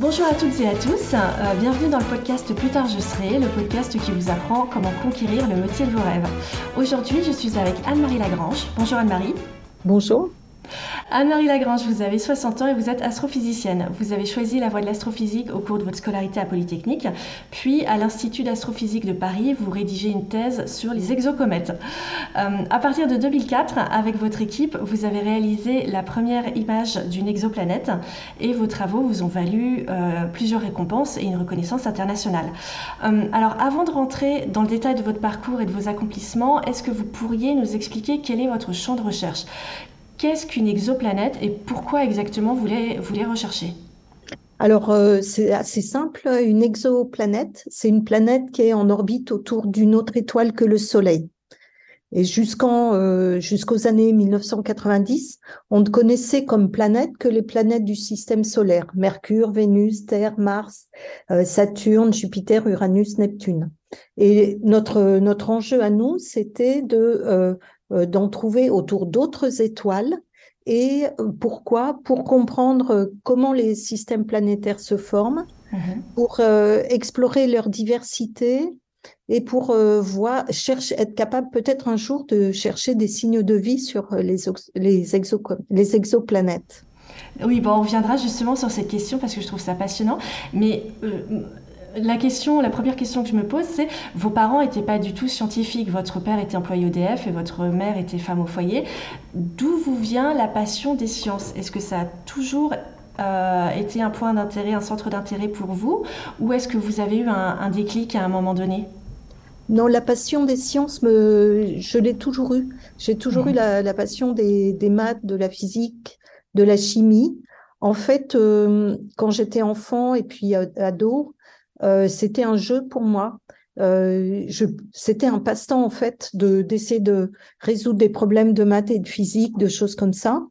Bonjour à toutes et à tous, bienvenue dans le podcast Plus Tard Je Serai, le podcast qui vous apprend comment conquérir le métier de vos rêves. Aujourd'hui, je suis avec Anne-Marie Lagrange. Bonjour Anne-Marie. Bonjour. Anne-Marie Lagrange, vous avez 60 ans et vous êtes astrophysicienne. Vous avez choisi la voie de l'astrophysique au cours de votre scolarité à Polytechnique, puis à l'Institut d'astrophysique de Paris, vous rédigez une thèse sur les exocomètes. À partir de 2004, avec votre équipe, vous avez réalisé la première image d'une exoplanète et vos travaux vous ont valu plusieurs récompenses et une reconnaissance internationale. Alors, avant de rentrer dans le détail de votre parcours et de vos accomplissements, est-ce que vous pourriez nous expliquer quel est votre champ de recherche ? Qu'est-ce qu'une exoplanète et pourquoi exactement vous les recherchez ? Alors, c'est assez simple. Une exoplanète, c'est une planète qui est en orbite autour d'une autre étoile que le Soleil. Et jusqu'aux années 1990, on ne connaissait comme planète que les planètes du système solaire. Mercure, Vénus, Terre, Mars, Saturne, Jupiter, Uranus, Neptune. Et notre enjeu à nous, c'était d'en trouver autour d'autres étoiles. Et pourquoi ? Pour comprendre comment les systèmes planétaires se forment, pour explorer leur diversité et pour être capable peut-être un jour de chercher des signes de vie sur les exoplanètes. Oui, bon, on reviendra justement sur cette question parce que je trouve ça passionnant. Mais... La première question que je me pose, c'est vos parents n'étaient pas du tout scientifiques. Votre père était employé EDF et votre mère était femme au foyer. D'où vous vient la passion des sciences ? Est-ce que ça a toujours été un point d'intérêt, un centre d'intérêt pour vous ? Ou est-ce que vous avez eu un déclic à un moment donné ? Non, la passion des sciences, je l'ai toujours eue. J'ai toujours eu la passion des maths, de la physique, de la chimie. En fait, quand j'étais enfant et puis ado, c'était un jeu pour moi. C'était un passe-temps en fait d'essayer de résoudre des problèmes de maths et de physique, de choses comme ça.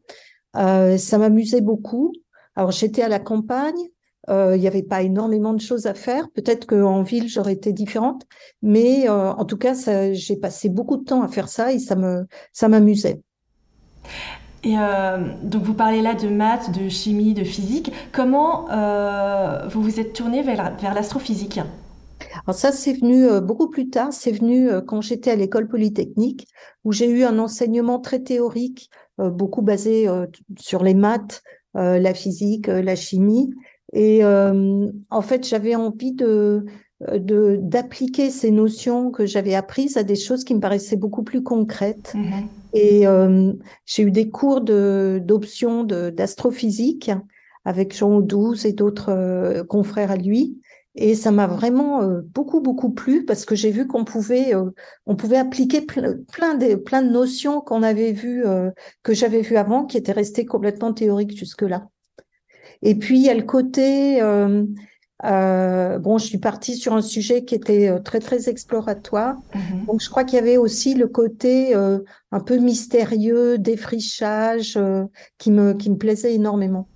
Ça m'amusait beaucoup. Alors j'étais à la campagne, il n'y avait pas énormément de choses à faire. Peut-être qu'en ville j'aurais été différente, mais en tout cas j'ai passé beaucoup de temps à faire ça et ça m'amusait. Et donc vous parlez là de maths, de chimie, de physique. Comment vous vous êtes tournée vers l'astrophysique ? Alors ça, c'est venu beaucoup plus tard. C'est venu quand j'étais à l'école polytechnique, où j'ai eu un enseignement très théorique, beaucoup basé sur les maths, la physique, la chimie. Et en fait, j'avais envie d'appliquer ces notions que j'avais apprises à des choses qui me paraissaient beaucoup plus concrètes. Et j'ai eu des cours d'options d'astrophysique avec Jean Oudouze et d'autres confrères à lui. Et ça m'a vraiment beaucoup, beaucoup plu parce que j'ai vu qu'on pouvait, appliquer plein de notions que j'avais vues avant, qui étaient restées complètement théoriques jusque-là. Et puis, il y a le côté... je suis partie sur un sujet qui était très très exploratoire. Donc je crois qu'il y avait aussi le côté un peu mystérieux, défrichage, qui me plaisait énormément.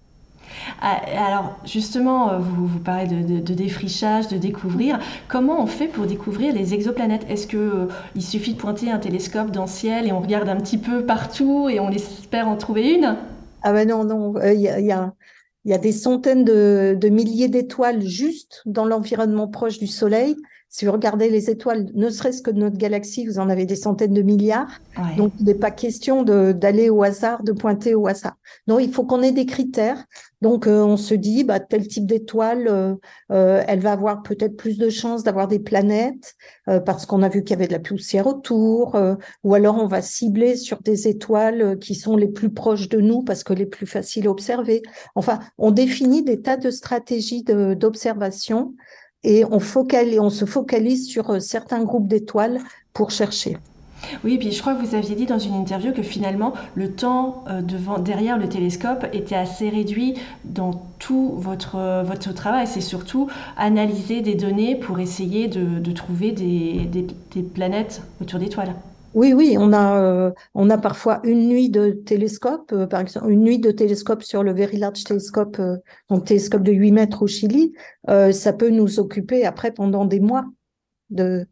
Alors justement, vous parlez de défrichage, de découvrir. Comment on fait pour découvrir les exoplanètes ? Est-ce qu'il suffit de pointer un télescope dans le ciel et on regarde un petit peu partout et on espère en trouver une ? Ah ben non, il y a des centaines de milliers d'étoiles juste dans l'environnement proche du Soleil. Si vous regardez les étoiles, ne serait-ce que de notre galaxie, vous en avez des centaines de milliards. Ouais. Donc, il n'est pas question d'aller au hasard, de pointer au hasard. Non, il faut qu'on ait des critères. Donc, on se dit, tel type d'étoile, elle va avoir peut-être plus de chances d'avoir des planètes parce qu'on a vu qu'il y avait de la poussière autour. Ou alors, on va cibler sur des étoiles qui sont les plus proches de nous parce que les plus faciles à observer. Enfin, on définit des tas de stratégies d'observation et on se focalise sur certains groupes d'étoiles pour chercher. Oui, et puis je crois que vous aviez dit dans une interview que finalement, le temps derrière le télescope était assez réduit dans tout votre travail. C'est surtout analyser des données pour essayer de trouver des planètes autour d'étoiles. Oui, on a parfois une nuit de télescope, par exemple une nuit de télescope sur le Very Large Telescope, donc télescope de 8 mètres au Chili, ça peut nous occuper après pendant des mois de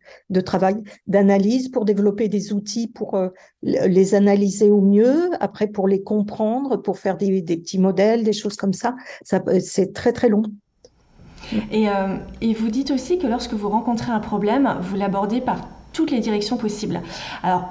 travail, d'analyse pour développer des outils pour les analyser au mieux, après pour les comprendre, pour faire des petits modèles, des choses comme ça, c'est très très long. Et vous dites aussi que lorsque vous rencontrez un problème, vous l'abordez par toutes les directions possibles. Alors,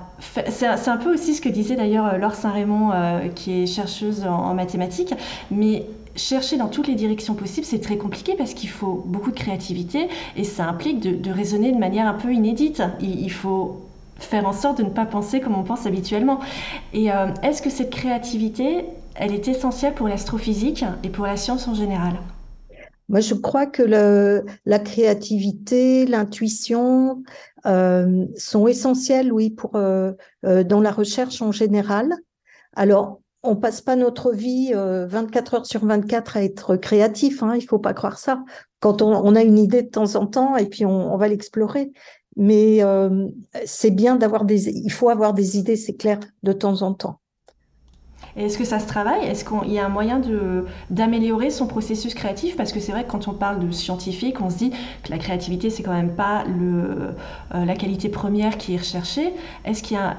c'est un peu aussi ce que disait d'ailleurs Laure Saint-Raymond, qui est chercheuse en mathématiques, mais chercher dans toutes les directions possibles, c'est très compliqué parce qu'il faut beaucoup de créativité et ça implique de raisonner de manière un peu inédite. Il faut faire en sorte de ne pas penser comme on pense habituellement. Et est-ce que cette créativité, elle est essentielle pour l'astrophysique et pour la science en général ? Moi, je crois que la créativité, l'intuition sont essentielles, oui, pour, dans la recherche en général. Alors, on passe pas notre vie 24 heures sur 24 à être créatif, hein, il faut pas croire ça. Quand on a une idée de temps en temps et puis on va l'explorer. Mais c'est bien d'avoir il faut avoir des idées, c'est clair, de temps en temps. Et est-ce que ça se travaille? Est-ce qu'il y a un moyen d'améliorer son processus créatif? Parce que c'est vrai que quand on parle de scientifique, on se dit que la créativité, c'est quand même pas la qualité première qui est recherchée. Est-ce qu'il y a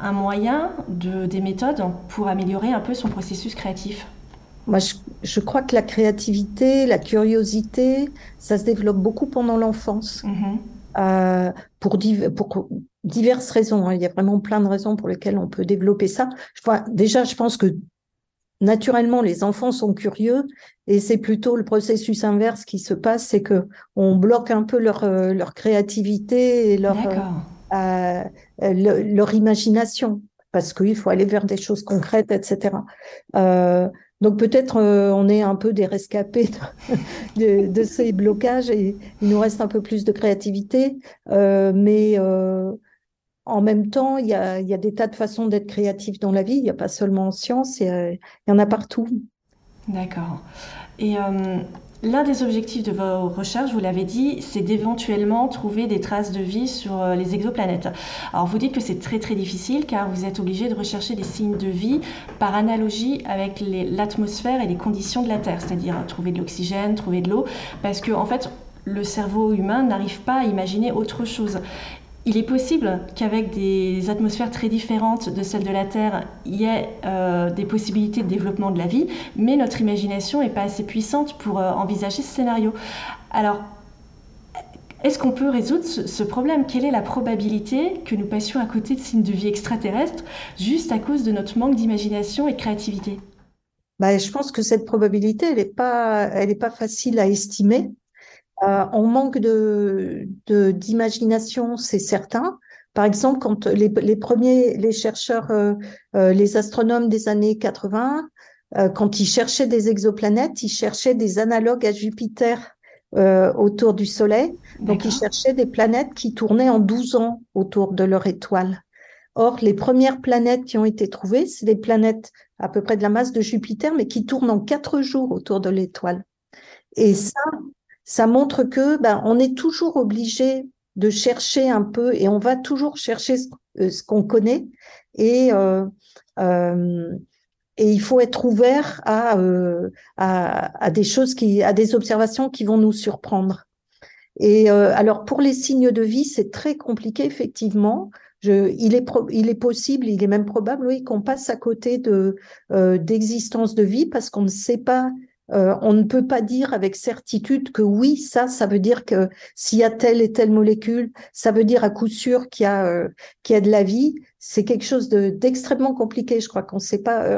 un moyen, des méthodes pour améliorer un peu son processus créatif? Moi, je crois que la créativité, la curiosité, ça se développe beaucoup pendant l'enfance. Mmh. Pour diverses raisons, hein. Il y a vraiment plein de raisons pour lesquelles on peut développer ça. Déjà, je pense que naturellement, les enfants sont curieux et c'est plutôt le processus inverse qui se passe, c'est que on bloque un peu leur créativité et leur imagination parce qu'il faut aller vers des choses concrètes, etc. Donc peut-être on est un peu des rescapés de ces blocages et il nous reste un peu plus de créativité. Mais en même temps, il y a des tas de façons d'être créatif dans la vie. Il n'y a pas seulement en science, il y en a partout. D'accord. Et l'un des objectifs de vos recherches, vous l'avez dit, c'est d'éventuellement trouver des traces de vie sur les exoplanètes. Alors vous dites que c'est très très difficile car vous êtes obligé de rechercher des signes de vie par analogie avec l'atmosphère et les conditions de la Terre, c'est-à-dire trouver de l'oxygène, trouver de l'eau, parce que en fait le cerveau humain n'arrive pas à imaginer autre chose. Il est possible qu'avec des atmosphères très différentes de celles de la Terre, il y ait des possibilités de développement de la vie, mais notre imagination n'est pas assez puissante pour envisager ce scénario. Alors, est-ce qu'on peut résoudre ce problème? Quelle est la probabilité que nous passions à côté de signes de vie extraterrestres juste à cause de notre manque d'imagination et de créativité? Je pense que cette probabilité, elle n'est pas facile à estimer. On manque d'imagination, c'est certain. Par exemple, quand les chercheurs, les astronomes des années 80, quand ils cherchaient des exoplanètes, ils cherchaient des analogues à Jupiter autour du Soleil. Donc, ils cherchaient des planètes qui tournaient en 12 ans autour de leur étoile. Or, les premières planètes qui ont été trouvées, c'est des planètes à peu près de la masse de Jupiter, mais qui tournent en 4 jours autour de l'étoile. Et ça montre que on est toujours obligé de chercher un peu et on va toujours chercher ce qu'on connaît et il faut être ouvert à des choses à des observations qui vont nous surprendre. Et alors pour les signes de vie, c'est très compliqué effectivement. Il est possible, il est même probable, oui, qu'on passe à côté d'existence de vie parce qu'on ne sait pas. On ne peut pas dire avec certitude que oui, ça veut dire que s'il y a telle et telle molécule, ça veut dire à coup sûr qu'il y a de la vie. C'est quelque chose d'extrêmement compliqué. Je crois qu'on ne s'est pas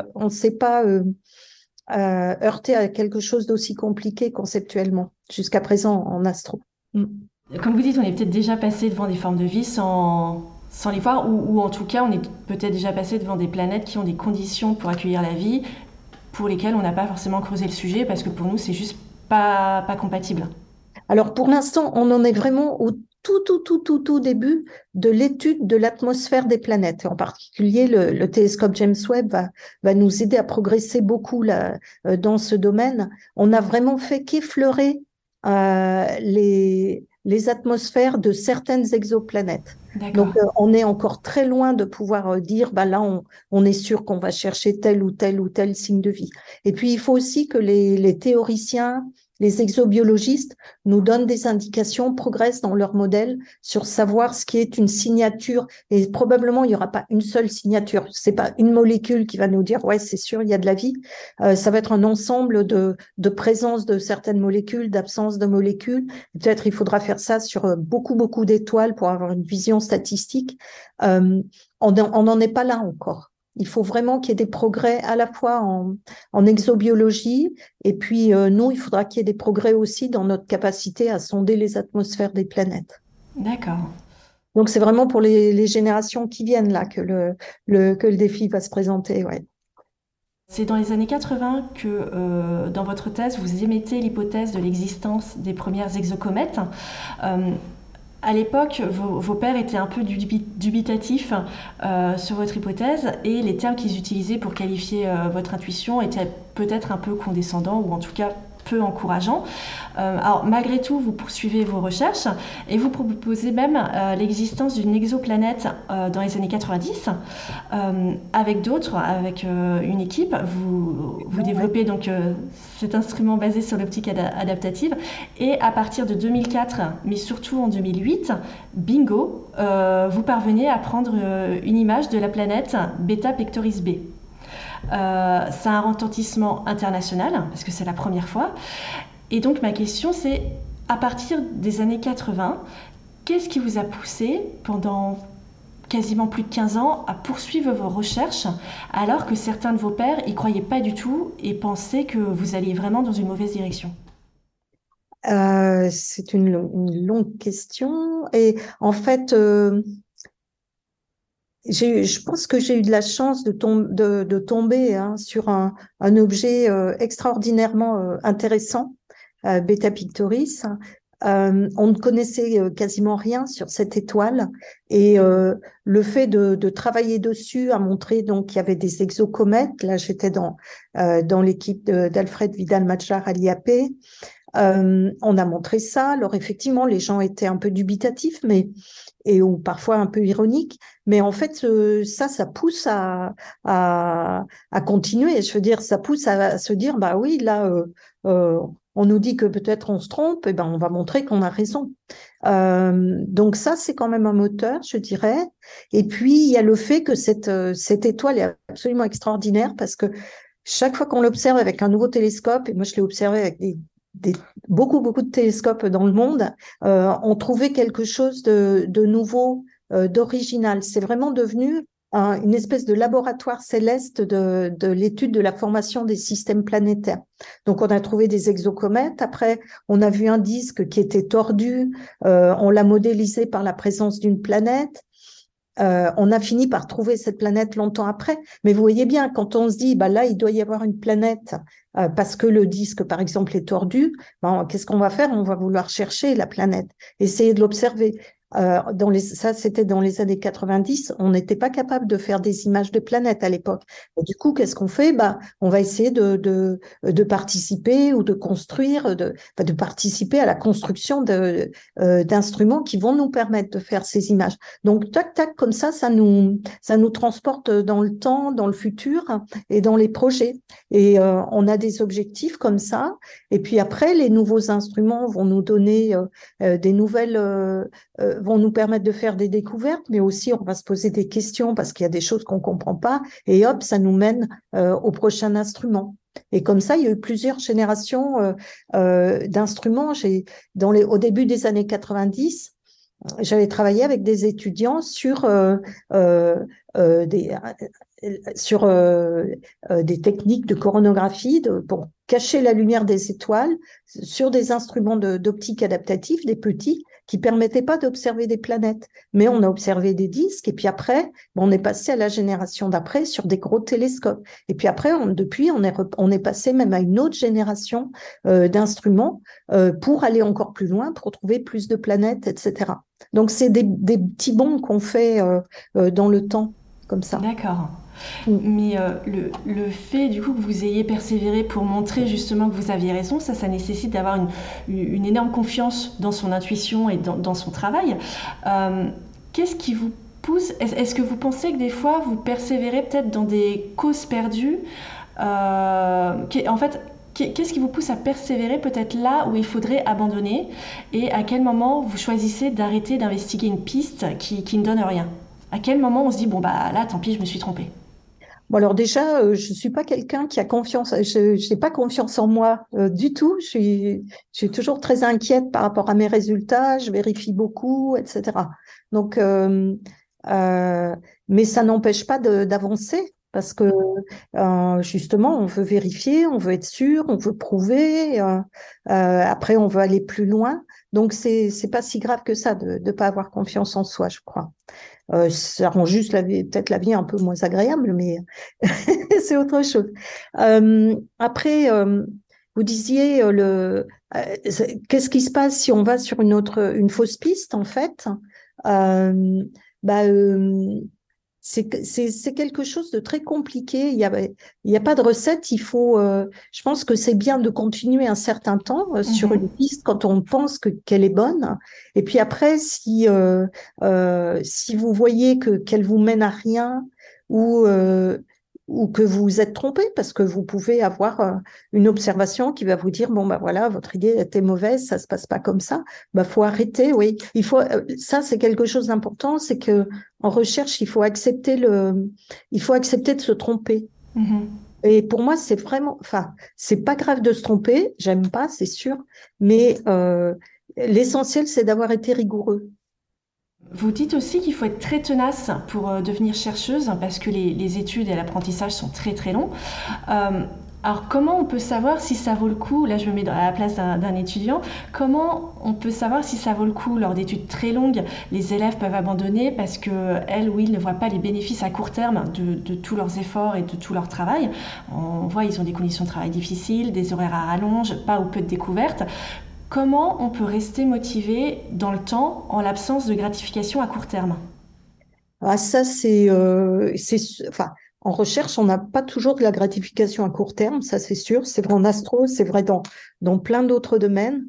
heurté à quelque chose d'aussi compliqué conceptuellement jusqu'à présent en astro. Comme vous dites, on est peut-être déjà passé devant des formes de vie sans les voir, ou en tout cas, on est peut-être déjà passé devant des planètes qui ont des conditions pour accueillir la vie, pour lesquels on n'a pas forcément creusé le sujet, parce que pour nous, c'est juste pas compatible. Alors, pour l'instant, on en est vraiment au tout début de l'étude de l'atmosphère des planètes. En particulier, le télescope James Webb va nous aider à progresser beaucoup là, dans ce domaine. On n'a vraiment fait qu'effleurer les atmosphères de certaines exoplanètes. Donc, on est encore très loin de pouvoir dire, là, on est sûr qu'on va chercher tel ou tel signe de vie. Et puis, il faut aussi que les théoriciens, Les exobiologistes nous donnent des indications, progressent dans leur modèle sur savoir ce qui est une signature. Et probablement, il n'y aura pas une seule signature. Ce n'est pas une molécule qui va nous dire « ouais, c'est sûr, il y a de la vie ». Ça va être un ensemble de présence de certaines molécules, d'absence de molécules. Peut-être il faudra faire ça sur beaucoup d'étoiles pour avoir une vision statistique. On n'en est pas là encore. Il faut vraiment qu'il y ait des progrès à la fois en exobiologie et puis nous, il faudra qu'il y ait des progrès aussi dans notre capacité à sonder les atmosphères des planètes. D'accord. Donc, c'est vraiment pour les générations qui viennent là que le défi va se présenter. Ouais. C'est dans les années 80 que, dans votre thèse, vous émettez l'hypothèse de l'existence des premières exocomètes. À l'époque, vos pairs étaient un peu dubitatifs sur votre hypothèse et les termes qu'ils utilisaient pour qualifier votre intuition étaient peut-être un peu condescendants ou en tout cas peu encourageants. Alors malgré tout, vous poursuivez vos recherches et vous proposez même l'existence d'une exoplanète dans les années 90. Avec d'autres, avec une équipe, vous développez donc cet instrument basé sur l'optique adaptative et à partir de 2004, mais surtout en 2008, bingo, vous parvenez à prendre une image de la planète Beta Pictoris B. C'est un retentissement international, parce que c'est la première fois. Et donc ma question c'est, à partir des années 80, qu'est-ce qui vous a poussé pendant quasiment plus de 15 ans à poursuivre vos recherches, alors que certains de vos pairs n'y croyaient pas du tout et pensaient que vous alliez vraiment dans une mauvaise direction ? C'est une longue question. Et en fait... je pense que j'ai eu de la chance de tomber sur un objet extraordinairement intéressant, Beta Pictoris. On ne connaissait quasiment rien sur cette étoile et le fait de travailler dessus a montré donc qu'il y avait des exocomètes. Là, j'étais dans l'équipe d'Alfred Vidal-Madjar à l'IAP. On a montré ça. Alors effectivement, les gens étaient un peu dubitatifs, ou parfois un peu ironiques. Mais en fait, ça pousse à continuer. Je veux dire, ça pousse à se dire, bah oui, là, on nous dit que peut-être on se trompe, et ben on va montrer qu'on a raison. Donc ça, c'est quand même un moteur, je dirais. Et puis il y a le fait que cette étoile est absolument extraordinaire parce que chaque fois qu'on l'observe avec un nouveau télescope, et moi je l'ai observé avec beaucoup de télescopes dans le monde, ont trouvé quelque chose de nouveau, d'original. C'est vraiment devenu une espèce de laboratoire céleste de l'étude de la formation des systèmes planétaires. Donc, on a trouvé des exocomètes. Après, on a vu un disque qui était tordu. On l'a modélisé par la présence d'une planète. On a fini par trouver cette planète longtemps après. Mais vous voyez bien, quand on se dit, bah là, il doit y avoir une planète parce que le disque, par exemple, est tordu, bah, qu'est-ce qu'on va faire? On va vouloir chercher la planète, essayer de l'observer. Ça, c'était dans les années 90. On n'était pas capable de faire des images de planètes à l'époque. Du coup, qu'est-ce qu'on fait? Bah, on va essayer de participer ou de construire, de participer à la construction d'instruments qui vont nous permettre de faire ces images. Donc, tac, comme ça, ça nous transporte dans le temps, dans le futur et dans les projets. Et on a des objectifs comme ça. Et puis après, les nouveaux instruments vont nous donner des nouvelles vont nous permettre de faire des découvertes, mais aussi on va se poser des questions parce qu'il y a des choses qu'on ne comprend pas et hop, ça nous mène au prochain instrument. Et comme ça, il y a eu plusieurs générations d'instruments. Au début des années 90, j'avais travaillé avec des étudiants sur des techniques de coronographie pour cacher la lumière des étoiles sur des instruments d'optique adaptative, des petits, qui permettaient pas d'observer des planètes. Mais on a observé des disques, et puis après, on est passé à la génération d'après sur des gros télescopes. Et puis après, on est passé même à une autre génération d'instruments pour aller encore plus loin, pour trouver plus de planètes, etc. Donc, c'est des petits bonds qu'on fait dans le temps, comme ça. D'accord. Mais le fait du coup que vous ayez persévéré pour montrer justement que vous aviez raison, ça nécessite d'avoir une énorme confiance dans son intuition et dans son travail. Qu'est-ce qui vous pousse? Est-ce que vous pensez que des fois vous persévérez peut-être dans des causes perdues en fait, Qu'est-ce qui vous pousse à persévérer peut-être là où il faudrait abandonner, et à quel moment vous choisissez d'arrêter d'investiguer une piste qui ne donne rien? À quel moment on se dit « bon bah là, tant pis, je me suis trompée ». Bon, alors déjà, je ne suis pas quelqu'un qui a confiance, je n'ai pas confiance en moi du tout. Je suis toujours très inquiète par rapport à mes résultats, je vérifie beaucoup, etc. Donc, mais ça n'empêche pas d'avancer, parce que justement, on veut vérifier, on veut être sûr, on veut prouver, après on veut aller plus loin. Donc, c'est pas si grave que ça de ne pas avoir confiance en soi, je crois. Ça rend juste peut-être la vie un peu moins agréable, mais c'est autre chose. Après, vous disiez, qu'est-ce qui se passe si on va sur une fausse piste, en fait? C'est quelque chose de très compliqué. Il y a pas de recette. Il faut. Je pense que c'est bien de continuer un certain temps sur une piste quand on pense qu'elle est bonne. Et puis après, si vous voyez qu'elle vous mène à rien, ou que vous êtes trompé, parce que vous pouvez avoir une observation qui va vous dire bon bah voilà, votre idée était mauvaise, ça se passe pas comme ça, bah faut arrêter. Oui, il faut, ça c'est quelque chose d'important, c'est que en recherche il faut accepter de se tromper. Et pour moi c'est vraiment, enfin c'est pas grave de se tromper, j'aime pas, c'est sûr, mais l'essentiel c'est d'avoir été rigoureux. Vous dites aussi qu'il faut être très tenace pour devenir chercheuse, parce que les études et l'apprentissage sont très très longs. Alors comment on peut savoir si ça vaut le coup, là je me mets à la place d'un étudiant, comment on peut savoir si ça vaut le coup? Lors d'études très longues, les élèves peuvent abandonner parce qu'elles ou ils ne voient pas les bénéfices à court terme de tous leurs efforts et de tout leur travail. On voit qu'ils ont des conditions de travail difficiles, des horaires à rallonge, pas ou peu de découvertes. Comment on peut rester motivé dans le temps en l'absence de gratification à court terme? Ah, ça, enfin, en recherche, on n'a pas toujours de la gratification à court terme, ça c'est sûr. C'est vrai en astro, c'est vrai dans plein d'autres domaines.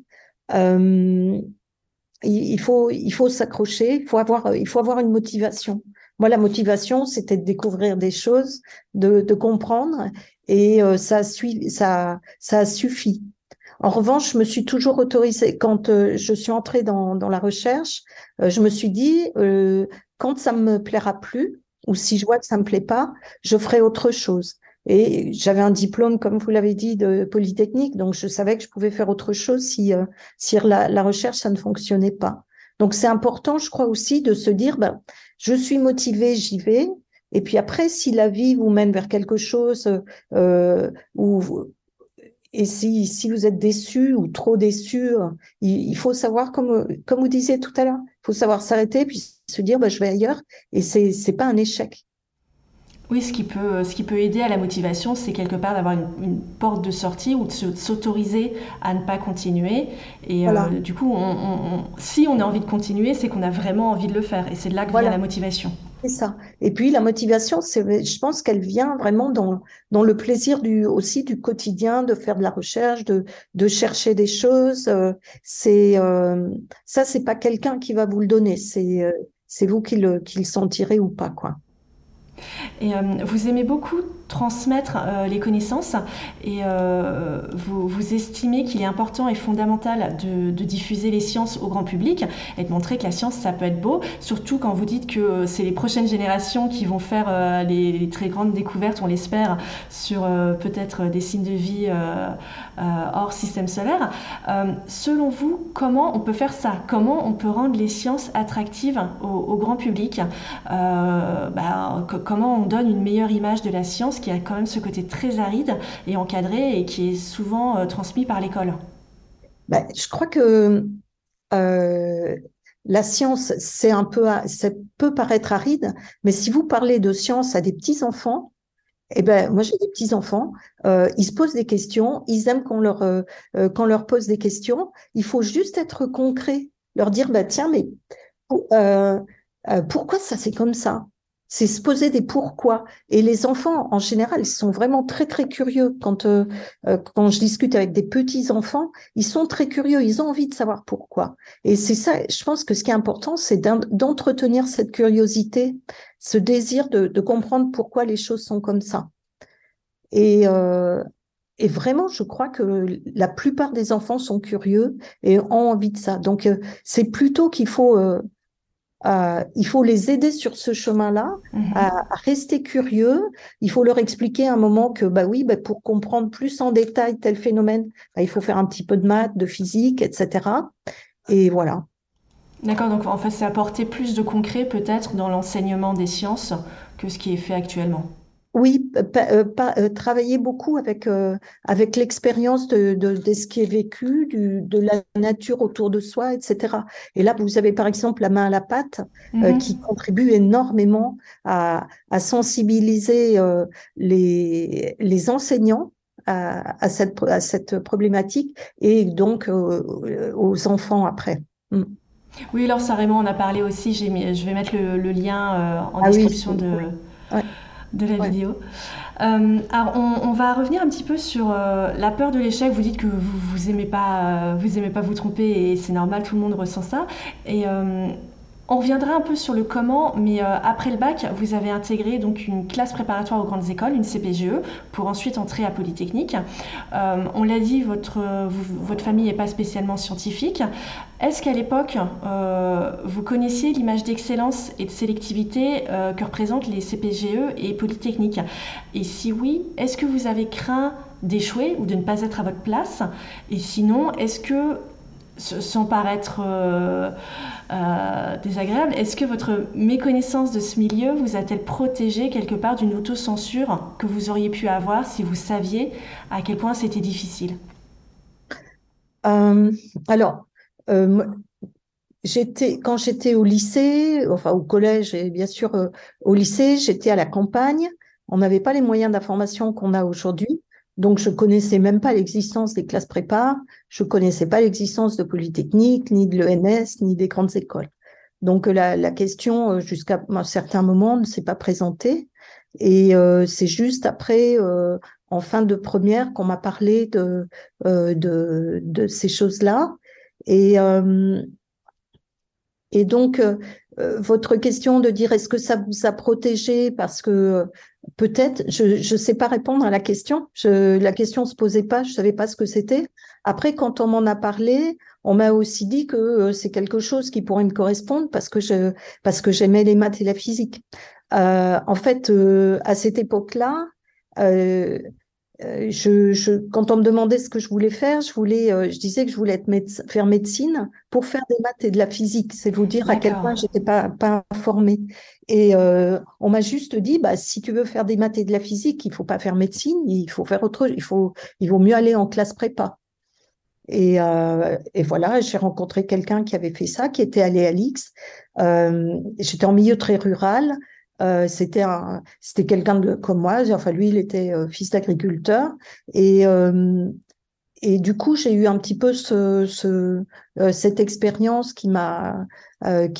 Il faut s'accrocher, il faut avoir une motivation. Moi, la motivation, c'était de découvrir des choses, de comprendre, et ça a suffi. En revanche, je me suis toujours autorisée, quand je suis entrée dans la recherche, je me suis dit, quand ça me plaira plus, ou si je vois que ça me plaît pas, je ferai autre chose. Et j'avais un diplôme, comme vous l'avez dit, de Polytechnique, donc je savais que je pouvais faire autre chose si la recherche, ça ne fonctionnait pas. Donc c'est important, je crois aussi, de se dire, ben, je suis motivée, j'y vais. Et puis après, si la vie vous mène vers quelque chose et si vous êtes déçu ou trop déçu, il faut savoir, comme vous disiez tout à l'heure, il faut savoir s'arrêter puis se dire bah, je vais ailleurs, et c'est pas un échec. Oui, ce qui peut aider à la motivation, c'est quelque part d'avoir une porte de sortie, ou de s'autoriser à ne pas continuer. Et voilà. Du coup, si on a envie de continuer, c'est qu'on a vraiment envie de le faire. Et c'est de là que vient la motivation. C'est ça. Et puis la motivation, je pense qu'elle vient vraiment dans le plaisir aussi du quotidien, de faire de la recherche, de chercher des choses. Ça, c'est pas quelqu'un qui va vous le donner. C'est vous qui le sentirez ou pas, quoi. Et vous aimez beaucoup transmettre les connaissances, et vous estimez qu'il est important et fondamental de diffuser les sciences au grand public et de montrer que la science, ça peut être beau, surtout quand vous dites que c'est les prochaines générations qui vont faire les très grandes découvertes, on l'espère, sur peut-être des signes de vie hors système solaire. Selon vous, comment on peut faire ça? Comment on peut rendre les sciences attractives au grand public? Comment on donne une meilleure image de la science, qui a quand même ce côté très aride et encadré, et qui est souvent transmis par l'école? Ben, je crois que la science, ça peut paraître aride, mais si vous parlez de science à des petits-enfants, eh ben, moi j'ai des petits-enfants, ils se posent des questions, ils aiment qu'on leur pose des questions. Il faut juste être concret, leur dire bah, « tiens, mais pourquoi ça c'est comme ça ?» C'est se poser des pourquoi. Et les enfants, en général, ils sont vraiment très, très curieux. Quand je discute avec des petits-enfants, ils sont très curieux, ils ont envie de savoir pourquoi. Et c'est ça, je pense que ce qui est important, c'est d'entretenir cette curiosité, ce désir de comprendre pourquoi les choses sont comme ça. Et Et vraiment, je crois que la plupart des enfants sont curieux et ont envie de ça. Donc, c'est plutôt qu'il faut, il faut les aider sur ce chemin-là, à rester curieux. Il faut leur expliquer à un moment que, pour comprendre plus en détail tel phénomène, il faut faire un petit peu de maths, de physique, etc. Et voilà. D'accord, donc en fait, c'est apporter plus de concret peut-être dans l'enseignement des sciences que ce qui est fait actuellement. Oui, travailler beaucoup avec l'expérience de ce qui est vécu, de la nature autour de soi, etc. Et là, vous avez par exemple la main à la pâte qui contribue énormément à sensibiliser les enseignants à cette problématique et donc aux enfants après. Oui, Laure Saint-Raymond en a parlé aussi. Je vais mettre le lien en description de la vidéo. Alors, on va revenir un petit peu sur la peur de l'échec. Vous dites que vous aimez pas vous tromper et c'est normal, tout le monde ressent ça. Et on reviendra un peu sur le comment, mais après le bac, vous avez intégré donc une classe préparatoire aux grandes écoles, une CPGE, pour ensuite entrer à Polytechnique. On l'a dit, votre famille n'est pas spécialement scientifique. Est-ce qu'à l'époque, vous connaissiez l'image d'excellence et de sélectivité que représentent les CPGE et Polytechnique? Et si oui, est-ce que vous avez craint d'échouer ou de ne pas être à votre place? Et sinon, est-ce que, sans paraître désagréable, est-ce que votre méconnaissance de ce milieu vous a-t-elle protégé quelque part d'une autocensure que vous auriez pu avoir si vous saviez à quel point c'était difficile? Quand j'étais au lycée, enfin au collège et bien sûr au lycée, j'étais à la campagne. On n'avait pas les moyens d'information qu'on a aujourd'hui. Donc, je connaissais même pas l'existence des classes prépa, je connaissais pas l'existence de Polytechnique, ni de l'ENS, ni des grandes écoles. Donc, la question, jusqu'à un certain moment, ne s'est pas présentée. Et c'est juste après, en fin de première, qu'on m'a parlé de ces choses-là. Et donc, votre question de dire est-ce que ça vous a protégé, parce que peut-être, je sais pas répondre à la question. La question se posait pas, je savais pas ce que c'était. Après, quand on m'en a parlé, on m'a aussi dit que c'est quelque chose qui pourrait me correspondre parce que j'aimais les maths et la physique. En fait, à cette époque-là, quand on me demandait ce que je voulais faire, je disais que je voulais faire médecine pour faire des maths et de la physique. C'est vous dire à quel point j'étais pas informée. Et on m'a juste dit, si tu veux faire des maths et de la physique, il faut pas faire médecine, il faut faire autre chose. Il vaut mieux aller en classe prépa. Et voilà, j'ai rencontré quelqu'un qui avait fait ça, qui était allé à l'IX. J'étais en milieu très rural. C'était quelqu'un comme moi. Enfin, lui, il était fils d'agriculteur. Et du coup, j'ai eu un petit peu cette expérience qui m'a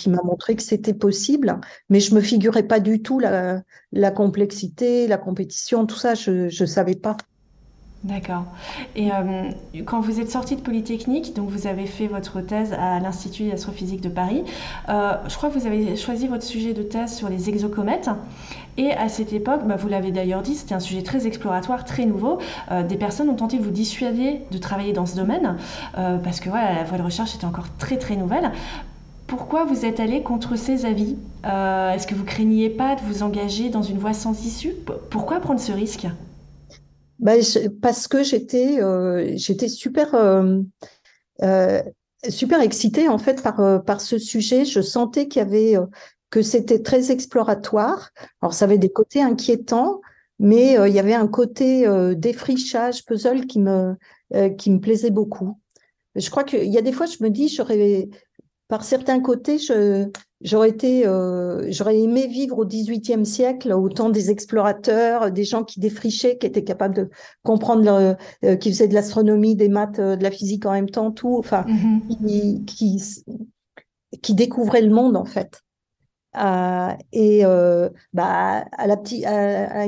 montré que c'était possible. Mais je me figurais pas du tout la complexité, la compétition, tout ça. Je savais pas. D'accord. Et quand vous êtes sortie de Polytechnique, donc vous avez fait votre thèse à l'Institut d'astrophysique de Paris, je crois que vous avez choisi votre sujet de thèse sur les exocomètes. Et à cette époque, vous l'avez d'ailleurs dit, c'était un sujet très exploratoire, très nouveau. Des personnes ont tenté de vous dissuader de travailler dans ce domaine, parce que la voie de recherche était encore très très nouvelle. Pourquoi vous êtes allée contre ces avis? Est-ce que vous craigniez pas de vous engager dans une voie sans issue? Pourquoi prendre ce risque? Parce que j'étais super excitée en fait par ce sujet. Je sentais que c'était très exploratoire. Alors ça avait des côtés inquiétants, mais il y avait un côté défrichage, puzzle qui me plaisait beaucoup. Je crois qu'il y a des fois je me dis par certains côtés j'aurais aimé vivre au XVIIIe siècle, au temps des explorateurs, des gens qui défrichaient, qui étaient capables de comprendre, qui faisaient de l'astronomie, des maths, de la physique en même temps, tout, enfin, qui découvraient le monde en fait. À une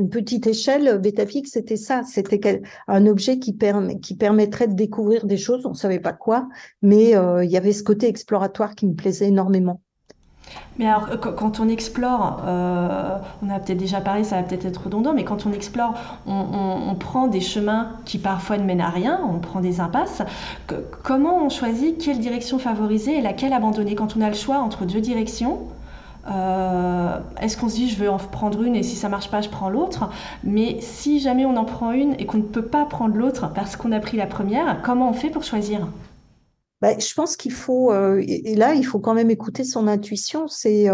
petite échelle, Betafix, c'était ça, c'était un objet qui permettrait de découvrir des choses, on ne savait pas quoi, mais il y avait ce côté exploratoire qui me plaisait énormément. Mais alors, quand on explore, on a peut-être déjà parlé, ça va peut-être être redondant, mais quand on explore, on prend des chemins qui parfois ne mènent à rien, on prend des impasses. Comment on choisit quelle direction favoriser et laquelle abandonner? Quand on a le choix entre deux directions, est-ce qu'on se dit je veux en prendre une et si ça marche pas, je prends l'autre? Mais si jamais on en prend une et qu'on ne peut pas prendre l'autre parce qu'on a pris la première, comment on fait pour choisir? Ben, je pense qu'il faut, et là, il faut quand même écouter son intuition, c'est, et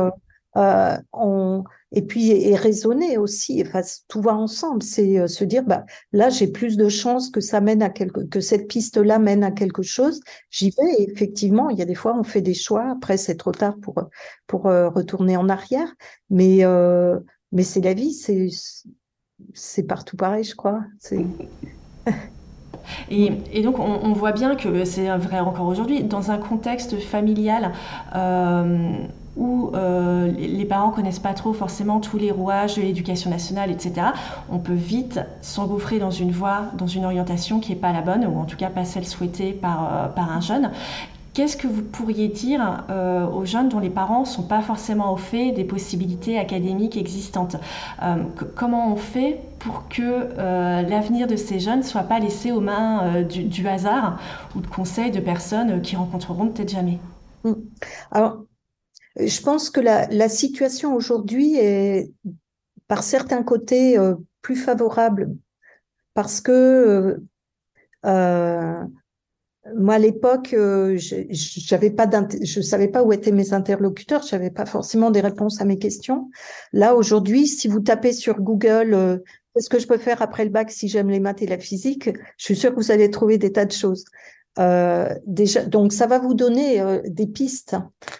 puis et raisonner aussi, enfin, tout va ensemble, c'est se dire, ben, là, j'ai plus de chances que ça mène à que cette piste-là mène à quelque chose, j'y vais, et effectivement, il y a des fois, on fait des choix, après, c'est trop tard pour retourner en arrière, mais c'est la vie, c'est partout pareil, je crois, c'est... Et donc, on voit bien que c'est vrai encore aujourd'hui, dans un contexte familial où les parents ne connaissent pas trop forcément tous les rouages de l'éducation nationale, etc., on peut vite s'engouffrer dans une voie, dans une orientation qui n'est pas la bonne, ou en tout cas pas celle souhaitée par un jeune. Qu'est-ce que vous pourriez dire aux jeunes dont les parents ne sont pas forcément au fait des possibilités académiques existantes? Comment on fait pour que l'avenir de ces jeunes ne soit pas laissé aux mains du hasard ou de conseils de personnes qu'ils rencontreront peut-être jamais? Alors, je pense que la situation aujourd'hui est par certains côtés plus favorable parce que... moi, à l'époque, je savais pas où étaient mes interlocuteurs, je n'avais pas forcément des réponses à mes questions. Là, aujourd'hui, si vous tapez sur Google, qu'est-ce que je peux faire après le bac si j'aime les maths et la physique, je suis sûre que vous allez trouver des tas de choses. Déjà, donc, ça va vous donner des pistes.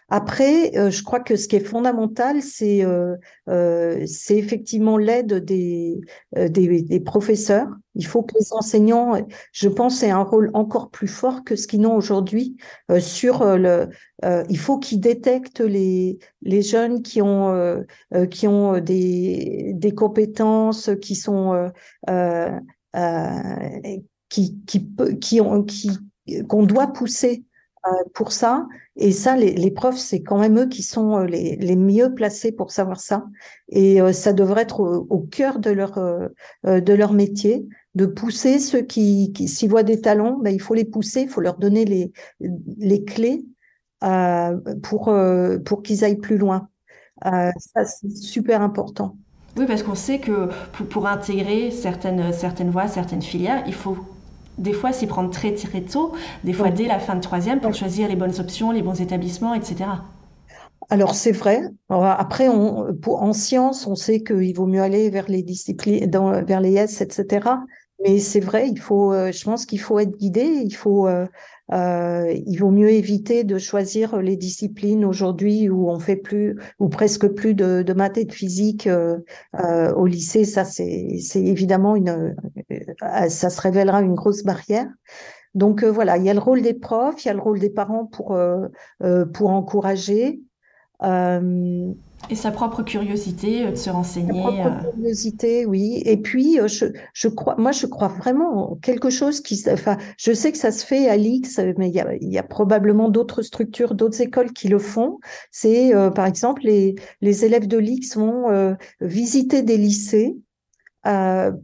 Après, je crois que ce qui est fondamental, c'est effectivement l'aide des professeurs. Il faut que les enseignants, je pense, aient un rôle encore plus fort que ce qu'ils ont aujourd'hui. Il faut qu'ils détectent les jeunes qui ont des compétences qui sont qu'on doit pousser pour ça, et ça les profs, c'est quand même eux qui sont les mieux placés pour savoir ça, et ça devrait être au cœur de leur métier, de pousser ceux qui s'y voient des talents, ben, il faut les pousser, il faut leur donner les clés pour qu'ils aillent plus loin, ça c'est super important. Oui, parce qu'on sait que pour intégrer certaines voies, certaines filières, il faut des fois s'y prendre très très tôt, des fois dès la fin de troisième, pour choisir les bonnes options, les bons établissements, etc. Alors c'est vrai. Après, en sciences, on sait qu'il vaut mieux aller vers les disciplines, vers les S, etc. Mais c'est vrai, je pense qu'il faut être guidé. Il vaut mieux éviter de choisir les disciplines aujourd'hui où on fait plus ou presque plus de maths et de physique au lycée. Ça, c'est évidemment ça se révélera une grosse barrière. Donc voilà, il y a le rôle des profs, il y a le rôle des parents pour encourager. Et sa propre curiosité de se renseigner. Sa propre curiosité, oui. Et puis, je crois vraiment en quelque chose je sais que ça se fait à l'IX, mais il y a probablement d'autres structures, d'autres écoles qui le font. C'est, par exemple, les élèves de l'IX vont visiter des lycées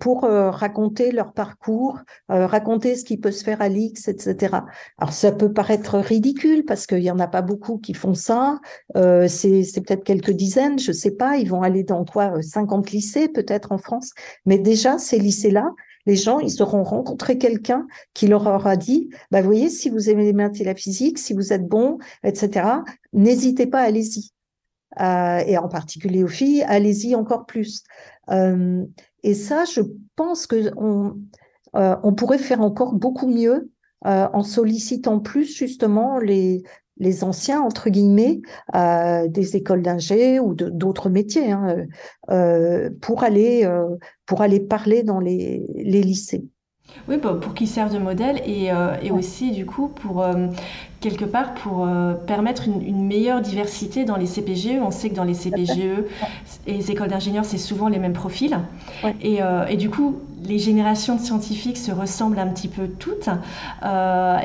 pour raconter leur parcours, raconter ce qui peut se faire à l'IX, etc. Alors, ça peut paraître ridicule parce qu'il n'y en a pas beaucoup qui font ça. C'est peut-être quelques dizaines, je ne sais pas. Ils vont aller dans 50 lycées peut-être en France. Mais déjà, ces lycées-là, les gens, ils auront rencontré quelqu'un qui leur aura dit, bah, vous voyez, si vous aimez les maths et la physique, si vous êtes bon, etc., n'hésitez pas, allez-y. Et en particulier aux filles, allez-y encore plus. Et ça, je pense qu'on pourrait faire encore beaucoup mieux en sollicitant plus justement les anciens, entre guillemets, des écoles d'ingé ou d'autres métiers, hein, pour aller parler dans les lycées. Oui, pour qu'ils servent de modèle et aussi du coup pour permettre une meilleure diversité dans les CPGE. On sait que dans les CPGE et les écoles d'ingénieurs, c'est souvent les mêmes profils. Ouais. Et du coup, les générations de scientifiques se ressemblent un petit peu toutes. Et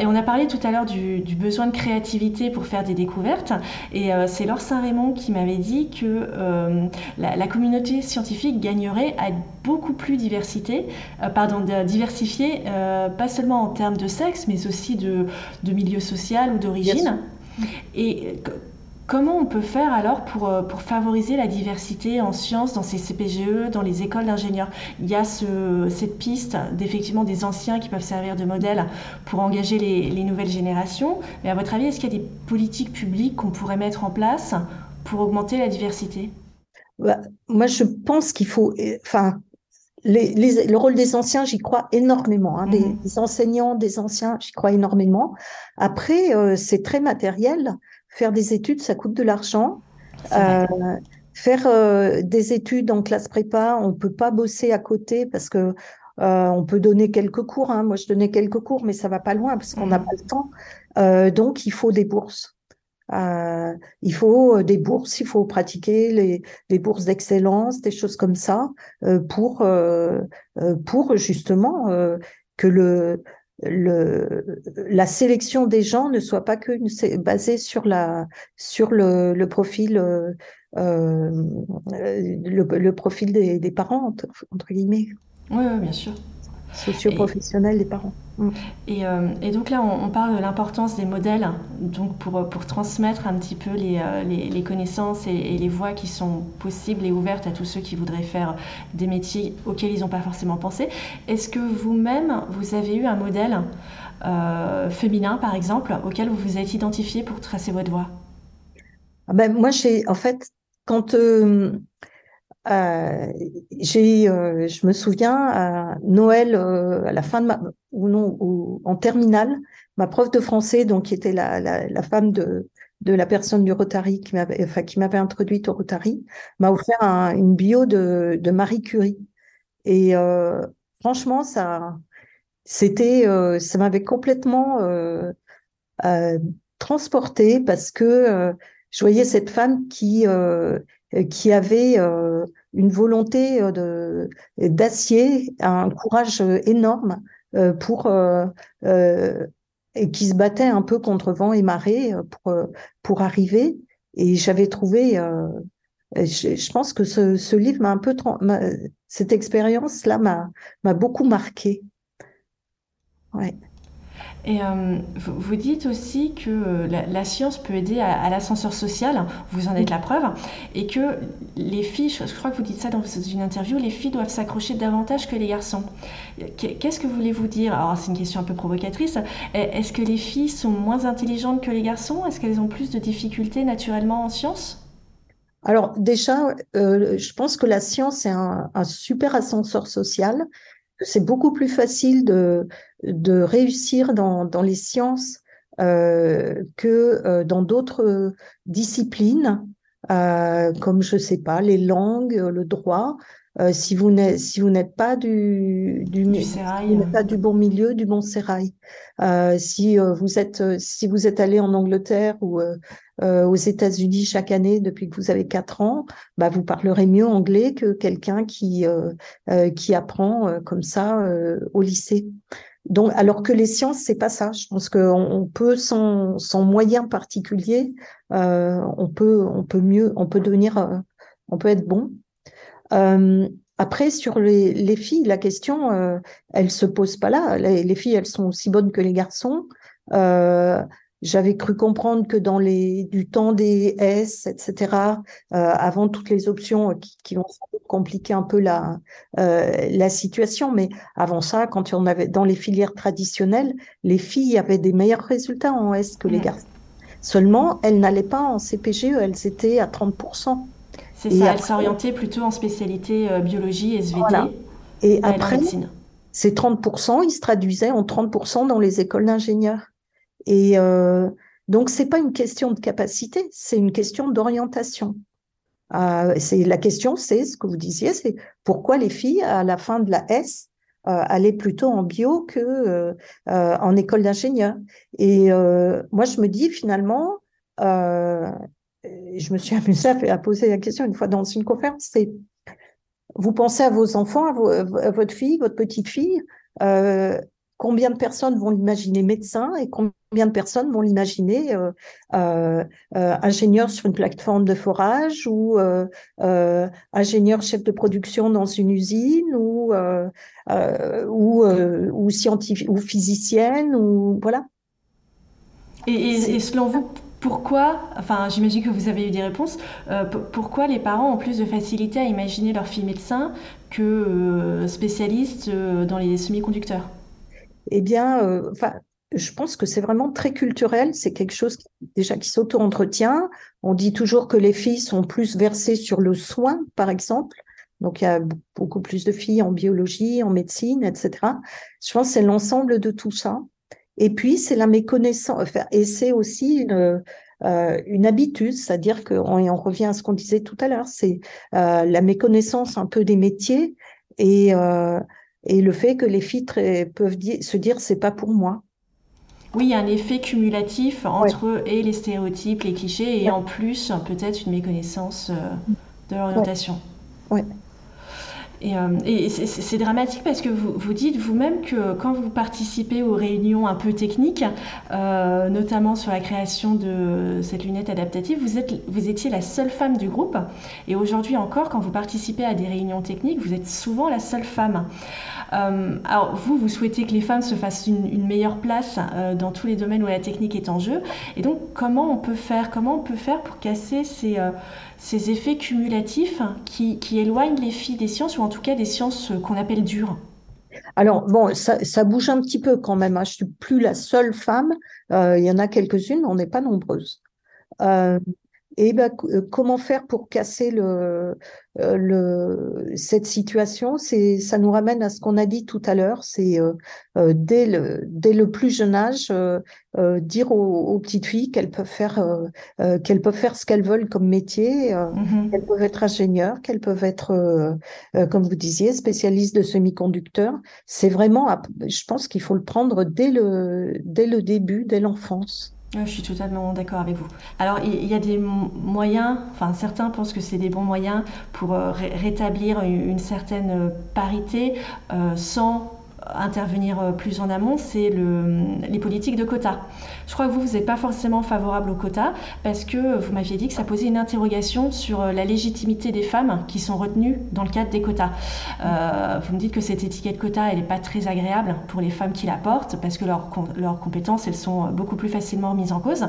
on a parlé tout à l'heure du besoin de créativité pour faire des découvertes. Et c'est Laure Saint-Raymond qui m'avait dit que la communauté scientifique gagnerait à être beaucoup plus diversifiée, pas seulement en termes de sexe, mais aussi de milieu social ou d'origine. Et comment on peut faire alors pour favoriser la diversité en sciences dans ces CPGE, dans les écoles d'ingénieurs? Il y a cette piste d'effectivement des anciens qui peuvent servir de modèle pour engager les nouvelles générations. Mais à votre avis, est-ce qu'il y a des politiques publiques qu'on pourrait mettre en place pour augmenter la diversité? Moi, je pense qu'il faut... le rôle des anciens, j'y crois énormément. Des enseignants, des anciens, j'y crois énormément. Après, c'est très matériel. Faire des études, ça coûte de l'argent. Faire des études en classe prépa, on ne peut pas bosser à côté parce que on peut donner quelques cours. Moi, je donnais quelques cours, mais ça ne va pas loin parce qu'on n'a pas le temps. Donc, il faut des bourses. Il faut pratiquer les bourses d'excellence, des choses comme ça, pour justement que la sélection des gens ne soit pas basée sur le profil le profil des parents entre guillemets. Oui, bien sûr. Socio-professionnel des parents. Et donc là, on parle de l'importance des modèles, donc pour transmettre un petit peu les connaissances et les voies qui sont possibles et ouvertes à tous ceux qui voudraient faire des métiers auxquels ils n'ont pas forcément pensé. Est-ce que vous-même, vous avez eu un modèle féminin, par exemple, auquel vous vous êtes identifié pour tracer votre voie? Moi, je me souviens à Noël, à la fin de en terminale, ma prof de français, donc qui était la femme de la personne du Rotary qui m'avait introduite au Rotary, m'a offert une bio de Marie Curie. Et franchement, ça m'avait complètement transportée parce que je voyais cette femme qui avait une volonté d'acier, un courage énorme et qui se battait un peu contre vent et marée pour arriver. Et j'avais trouvé, je pense que ce livre m'a un peu, cette expérience-là m'a beaucoup marquée. Ouais. Et vous dites aussi que la science peut aider à l'ascenseur social, vous en êtes la preuve, et que les filles, je crois que vous dites ça dans une interview, les filles doivent s'accrocher davantage que les garçons. Qu'est-ce que voulez-vous dire? Alors c'est une question un peu provocatrice. Est-ce que les filles sont moins intelligentes que les garçons? Est-ce qu'elles ont plus de difficultés naturellement en sciences? Alors déjà, je pense que la science est un super ascenseur social. C'est beaucoup plus facile de réussir dans les sciences que dans d'autres disciplines, comme, je ne sais pas, les langues, le droit. Si vous n'êtes pas du bon milieu, du bon sérail, si vous êtes allé en Angleterre ou aux États-Unis chaque année depuis que vous avez 4 ans, vous parlerez mieux anglais que quelqu'un qui apprend comme ça au lycée. Donc, alors que les sciences, c'est pas ça. Je pense qu'on peut sans moyens particuliers, on peut être bon. Après, sur les filles, la question, elle se pose pas là. Les filles, elles sont aussi bonnes que les garçons. J'avais cru comprendre que dans du temps des S, etc., avant toutes les options qui vont compliquer un peu la situation, mais avant ça, quand on avait dans les filières traditionnelles, les filles avaient des meilleurs résultats en S que les garçons. Seulement, elles n'allaient pas en CPGE, elles étaient à 30%. C'est ça, elle s'orientait plutôt en spécialité biologie, SVT, voilà. Et après, ces 30%, ils se traduisaient en 30% dans les écoles d'ingénieurs. Et donc, ce n'est pas une question de capacité, c'est une question d'orientation. La question, c'est ce que vous disiez, c'est pourquoi les filles, à la fin de la S, allaient plutôt en bio qu'en école d'ingénieur. Et moi, je me dis finalement... je me suis amusée à poser la question une fois dans une conférence, Vous pensez à vos enfants, à votre fille, votre petite-fille. Combien de personnes vont l'imaginer médecin et combien de personnes vont l'imaginer ingénieur sur une plateforme de forage ou ingénieur chef de production dans une usine ou scientifique ou physicienne ou voilà. Et selon vous, pourquoi, enfin j'imagine que vous avez eu des réponses, pourquoi les parents ont plus de facilité à imaginer leur fille médecin que spécialiste dans les semi-conducteurs? Eh bien, je pense que c'est vraiment très culturel. C'est quelque chose qui s'auto-entretient. On dit toujours que les filles sont plus versées sur le soin, par exemple. Donc, il y a beaucoup plus de filles en biologie, en médecine, etc. Je pense que c'est l'ensemble de tout ça. Et puis, c'est la méconnaissance. Enfin, et c'est aussi une habitude, c'est-à-dire qu'on revient à ce qu'on disait tout à l'heure, c'est la méconnaissance un peu des métiers et le fait que les filles peuvent se dire « c'est pas pour moi ». Oui, il y a un effet cumulatif entre et les stéréotypes, les clichés, et en plus, peut-être une méconnaissance de l'orientation. Oui. Ouais. Et c'est dramatique parce que vous dites vous-même que quand vous participez aux réunions un peu techniques, notamment sur la création de cette lunette adaptative, vous étiez la seule femme du groupe. Et aujourd'hui encore, quand vous participez à des réunions techniques, vous êtes souvent la seule femme. Alors vous souhaitez que les femmes se fassent une meilleure place dans tous les domaines où la technique est en jeu. Et donc, comment on peut faire pour casser ces effets cumulatifs qui éloignent les filles des sciences, ou en tout cas des sciences qu'on appelle dures? Alors bon, ça bouge un petit peu quand même, hein. Je ne suis plus la seule femme, il y en a quelques-unes, mais on n'est pas nombreuses. Comment faire pour casser cette situation? Ça nous ramène à ce qu'on a dit tout à l'heure, c'est dès le plus jeune âge, dire aux petites filles qu'elles peuvent faire ce qu'elles veulent comme métier, qu'elles peuvent être ingénieures, qu'elles peuvent être, comme vous disiez, spécialistes de semi-conducteurs. C'est vraiment, je pense qu'il faut le prendre dès le début, dès l'enfance. Je suis totalement d'accord avec vous. Alors, il y a des moyens, enfin certains pensent que c'est des bons moyens pour rétablir une certaine parité sans intervenir plus en amont, c'est les politiques de quotas. Je crois que vous n'êtes pas forcément favorable aux quotas parce que vous m'aviez dit que ça posait une interrogation sur la légitimité des femmes qui sont retenues dans le cadre des quotas. Vous me dites que cette étiquette quota, elle n'est pas très agréable pour les femmes qui la portent parce que leurs compétences, elles sont beaucoup plus facilement mises en cause.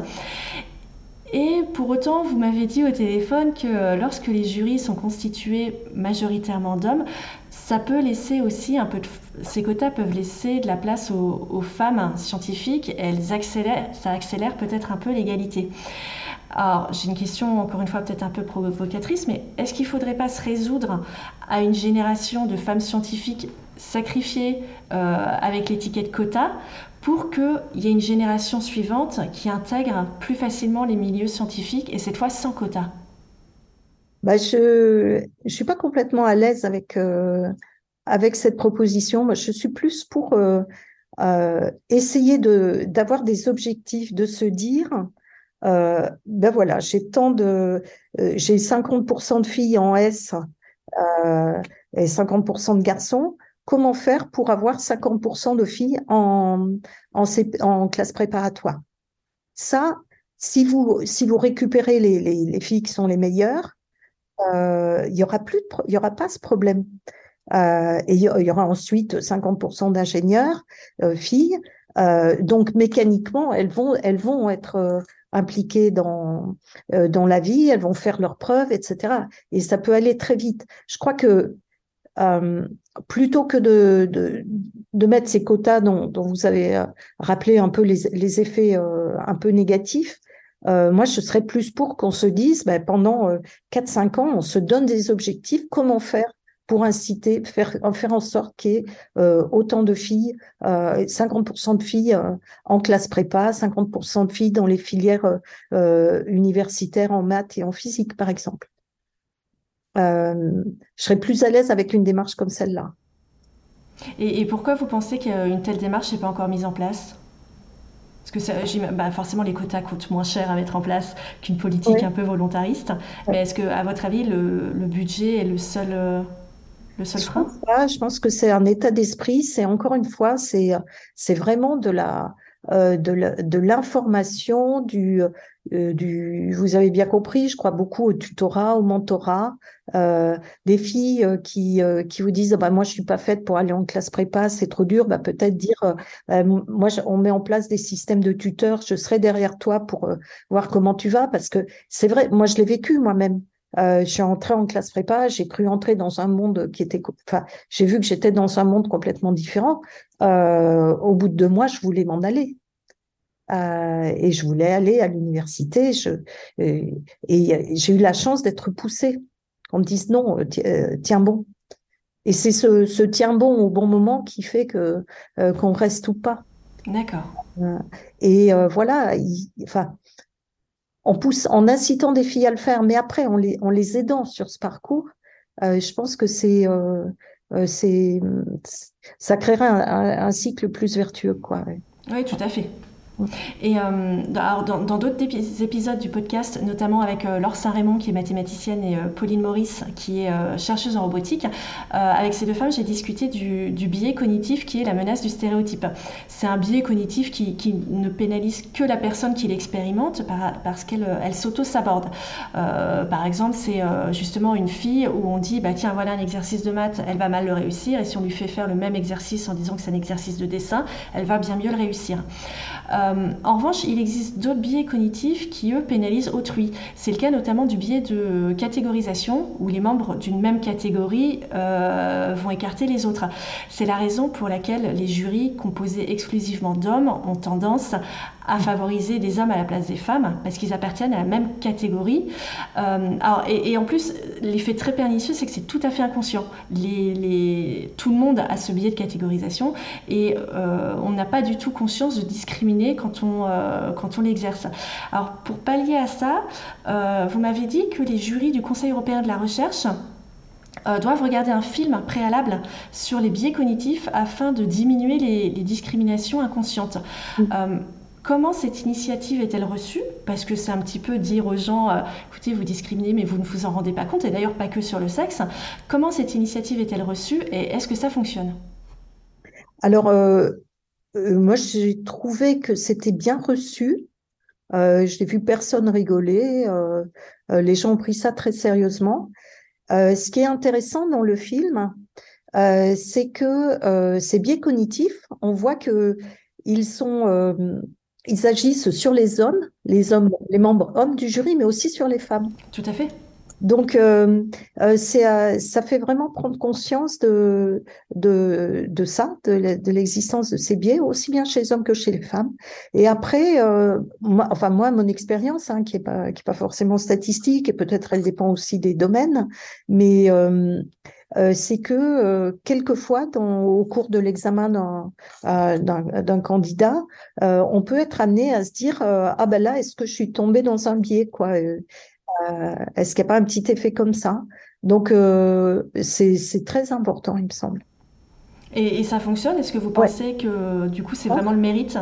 Et pour autant, vous m'avez dit au téléphone que lorsque les jurys sont constitués majoritairement d'hommes, ça peut laisser aussi un peu ces quotas peuvent laisser de la place aux femmes scientifiques. Ça accélère peut-être un peu l'égalité. Alors, j'ai une question, encore une fois, peut-être un peu provocatrice, mais est-ce qu'il ne faudrait pas se résoudre à une génération de femmes scientifiques sacrifiées avec l'étiquette quota pour qu'il y ait une génération suivante qui intègre plus facilement les milieux scientifiques, et cette fois sans quota? Je suis pas complètement à l'aise avec cette proposition. Moi, je suis plus pour essayer d'avoir des objectifs, de se dire voilà, j'ai 50% de filles en S et 50% de garçons. Comment faire pour avoir 50% de filles en classe préparatoire? Ça, si vous récupérez les filles qui sont les meilleures, il n'y aura pas ce problème. Et il y aura ensuite 50% d'ingénieurs filles. Donc mécaniquement, elles vont être impliquées dans la vie, elles vont faire leurs preuves, etc. Et ça peut aller très vite. Je crois que plutôt que de mettre ces quotas dont vous avez rappelé un peu les effets un peu négatifs, moi, je serais plus pour qu'on se dise, pendant 4-5 ans, on se donne des objectifs. Comment faire pour inciter, faire en sorte qu'il y ait autant de filles, 50% de filles en classe prépa, 50% de filles dans les filières universitaires en maths et en physique, par exemple. Je serais plus à l'aise avec une démarche comme celle-là. Et pourquoi vous pensez qu'une telle démarche n'est pas encore mise en place ? Parce que forcément, les quotas coûtent moins cher à mettre en place qu'une politique un peu volontariste. Mais est-ce que, à votre avis, le budget est le seul le seul frein ? Je pense que c'est un état d'esprit, c'est encore une fois, c'est vraiment de l'information, vous avez bien compris, je crois beaucoup au tutorat, au mentorat, des filles qui vous disent moi je suis pas faite pour aller en classe prépa, c'est trop dur, peut-être dire moi on met en place des systèmes de tuteurs, je serai derrière toi pour voir comment tu vas, parce que c'est vrai, moi je l'ai vécu moi-même. Je suis entrée en classe prépa, j'ai cru entrer dans un monde qui était, j'ai vu que j'étais dans un monde complètement différent. Au bout de 2 mois, je voulais m'en aller. Et je voulais aller à l'université. Et j'ai eu la chance d'être poussée. On me dise non, tiens bon. Et c'est ce tiens bon au bon moment qui fait qu'on reste ou pas. D'accord. Voilà. En incitant des filles à le faire, mais après en les aidant sur ce parcours, je pense que ça créerait un cycle plus vertueux, quoi. Ouais. Oui, tout à fait. Et dans d'autres épisodes du podcast, notamment avec Laure Saint-Raymond qui est mathématicienne et Pauline Maurice qui est chercheuse en robotique, avec ces 2 femmes j'ai discuté du biais cognitif qui est la menace du stéréotype. C'est un biais cognitif qui ne pénalise que la personne qui l'expérimente parce qu'elle s'auto-saborde. Par exemple, c'est justement une fille où on dit tiens, voilà un exercice de maths, elle va mal le réussir, et si on lui fait faire le même exercice en disant que c'est un exercice de dessin, elle va bien mieux le réussir. En revanche, il existe d'autres biais cognitifs qui, eux, pénalisent autrui. C'est le cas notamment du biais de catégorisation, où les membres d'une même catégorie vont écarter les autres. C'est la raison pour laquelle les jurys composés exclusivement d'hommes ont tendance à favoriser des hommes à la place des femmes, parce qu'ils appartiennent à la même catégorie. Et en plus, l'effet très pernicieux, c'est que c'est tout à fait inconscient. Tout le monde a ce biais de catégorisation, et on n'a pas du tout conscience de discriminer quand on l'exerce. Alors, pour pallier à ça, vous m'avez dit que les jurys du Conseil européen de la recherche doivent regarder un film préalable sur les biais cognitifs afin de diminuer les discriminations inconscientes. Comment cette initiative est-elle reçue ? Parce que c'est un petit peu dire aux gens « Écoutez, vous discriminez, mais vous ne vous en rendez pas compte », et d'ailleurs pas que sur le sexe. Comment cette initiative est-elle reçue et est-ce que ça fonctionne ? Alors, moi, j'ai trouvé que c'était bien reçu. Je n'ai vu personne rigoler. Les gens ont pris ça très sérieusement. Ce qui est intéressant dans le film, c'est que ces biais cognitifs, on voit qu'ils sont... Ils agissent sur les hommes, les membres hommes du jury, mais aussi sur les femmes. Tout à fait. Donc, ça fait vraiment prendre conscience de ça, de l'existence de ces biais, aussi bien chez les hommes que chez les femmes. Et après, moi, mon expérience, qui est pas forcément statistique, et peut-être elle dépend aussi des domaines, mais c'est que quelquefois, au cours de l'examen d'un candidat, on peut être amené à se dire là, est-ce que je suis tombée dans un biais, quoi. Est-ce qu'il n'y a pas un petit effet comme ça ? Donc, c'est très important, il me semble. Et ça fonctionne ? Est-ce que vous pensez que, du coup, c'est vraiment le mérite ?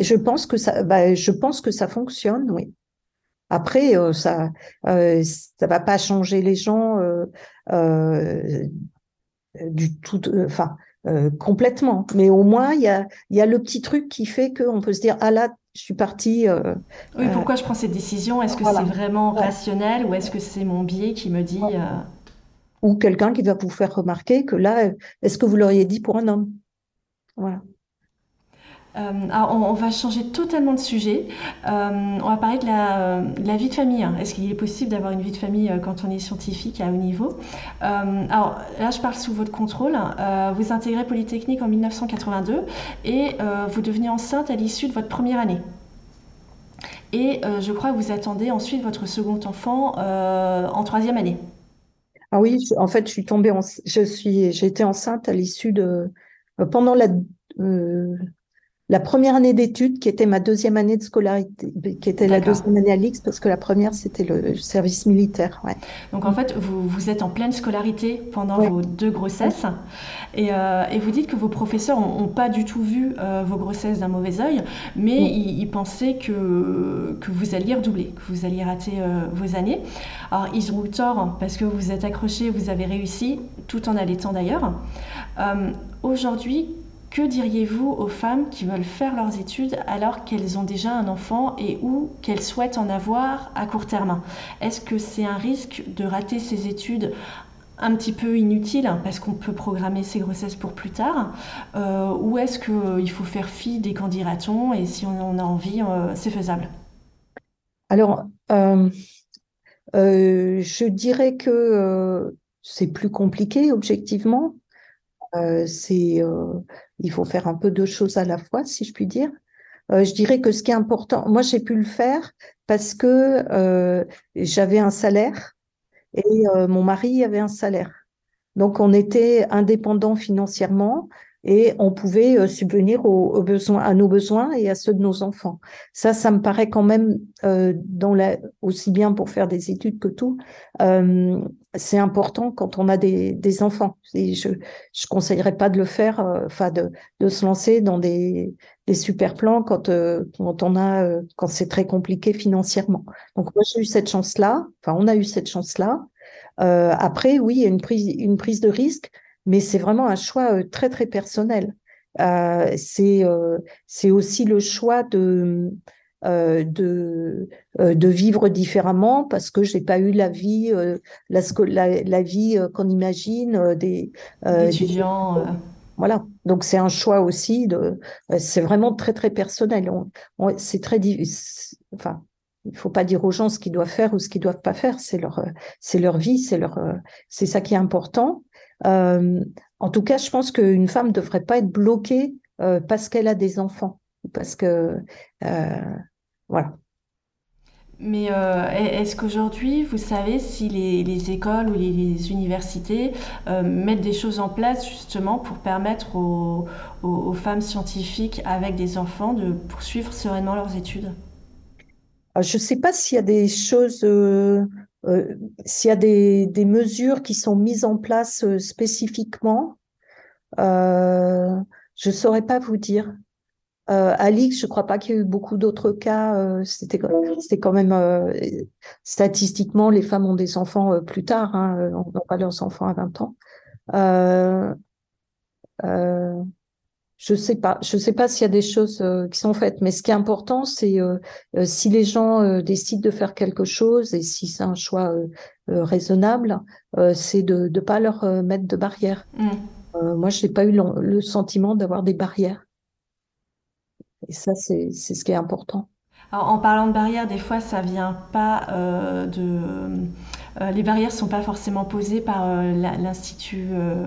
Je pense que ça fonctionne, oui. Après, ça va pas changer les gens du tout, complètement. Mais au moins, il y a le petit truc qui fait qu'on peut se dire « Ah là, je suis partie… » Oui, pourquoi je prends cette décision ? Est-ce que c'est vraiment rationnel ou est-ce que c'est mon biais qui me dit… Ou quelqu'un qui va vous faire remarquer que là, est-ce que vous l'auriez dit pour un homme ? Voilà. Alors on va changer totalement de sujet. On va parler de la vie de famille. Est-ce qu'il est possible d'avoir une vie de famille quand on est scientifique à haut niveau ? Alors là, je parle sous votre contrôle. Vous intégrez Polytechnique en 1982 et vous devenez enceinte à l'issue de votre première année. Et je crois que vous attendez ensuite votre second enfant en 3e année. Ah oui, je suis tombée enceinte. J'étais enceinte à l'issue de pendant la la première année d'études, qui était ma deuxième année de scolarité, qui était la deuxième année à l'IX, parce que la première, c'était le service militaire. Ouais. Donc, en fait, vous êtes en pleine scolarité pendant vos deux grossesses, et vous dites que vos professeurs n'ont pas du tout vu vos grossesses d'un mauvais œil, mais ils pensaient que vous alliez redoubler, que vous alliez rater vos années. Alors, ils ont eu tort, parce que vous êtes accrochés, vous avez réussi, tout en allaitant d'ailleurs. Aujourd'hui, que diriez-vous aux femmes qui veulent faire leurs études alors qu'elles ont déjà un enfant et ou qu'elles souhaitent en avoir à court terme? Est-ce que c'est un risque de rater ces études un petit peu inutile parce qu'on peut programmer ses grossesses pour plus tard, ou est-ce qu'il faut faire fi des qu'en dira-t-on et si on en a envie, c'est faisable? Alors, je dirais que c'est plus compliqué objectivement. Il faut faire un peu deux choses à la fois, si je puis dire. Je dirais que ce qui est important, moi j'ai pu le faire parce que j'avais un salaire et mon mari avait un salaire. Donc on était indépendants financièrement et on pouvait subvenir aux besoins, à nos besoins et à ceux de nos enfants. Ça me paraît quand même, aussi bien pour faire des études que tout, c'est important quand on a des enfants. Et je conseillerais pas de le faire, de se lancer dans des super plans quand c'est très compliqué financièrement. Donc moi j'ai eu cette chance-là, on a eu cette chance-là. Après oui, il y a une prise de risque. Mais c'est vraiment un choix très, très personnel. C'est aussi le choix de vivre différemment parce que je n'ai pas eu la vie, la vie qu'on imagine des étudiants. Voilà. Donc, c'est un choix aussi. C'est vraiment très, très personnel. C'est très difficile. Il ne faut pas dire aux gens ce qu'ils doivent faire ou ce qu'ils ne doivent pas faire. C'est leur vie, c'est ça qui est important. En tout cas, je pense qu'une femme ne devrait pas être bloquée parce qu'elle a des enfants, parce que voilà. Mais est-ce qu'aujourd'hui, vous savez si les écoles ou les universités mettent des choses en place justement pour permettre aux femmes scientifiques avec des enfants de poursuivre sereinement leurs études? Je ne sais pas s'il y a des choses. S'il y a des mesures qui sont mises en place spécifiquement, je saurais pas vous dire. À l'IX, je crois pas qu'il y ait eu beaucoup d'autres cas. C'était quand même statistiquement, les femmes ont des enfants plus tard. Hein, on n'a pas leurs enfants à 20 ans. Je sais pas s'il y a des choses qui sont faites, mais ce qui est important, c'est si les gens décident de faire quelque chose et si c'est un choix raisonnable, c'est de pas leur mettre de barrières. Moi, je n'ai pas eu le sentiment d'avoir des barrières. Et ça, c'est ce qui est important. Alors, en parlant de barrières, des fois, ça vient pas les barrières ne sont pas forcément posées par l'institut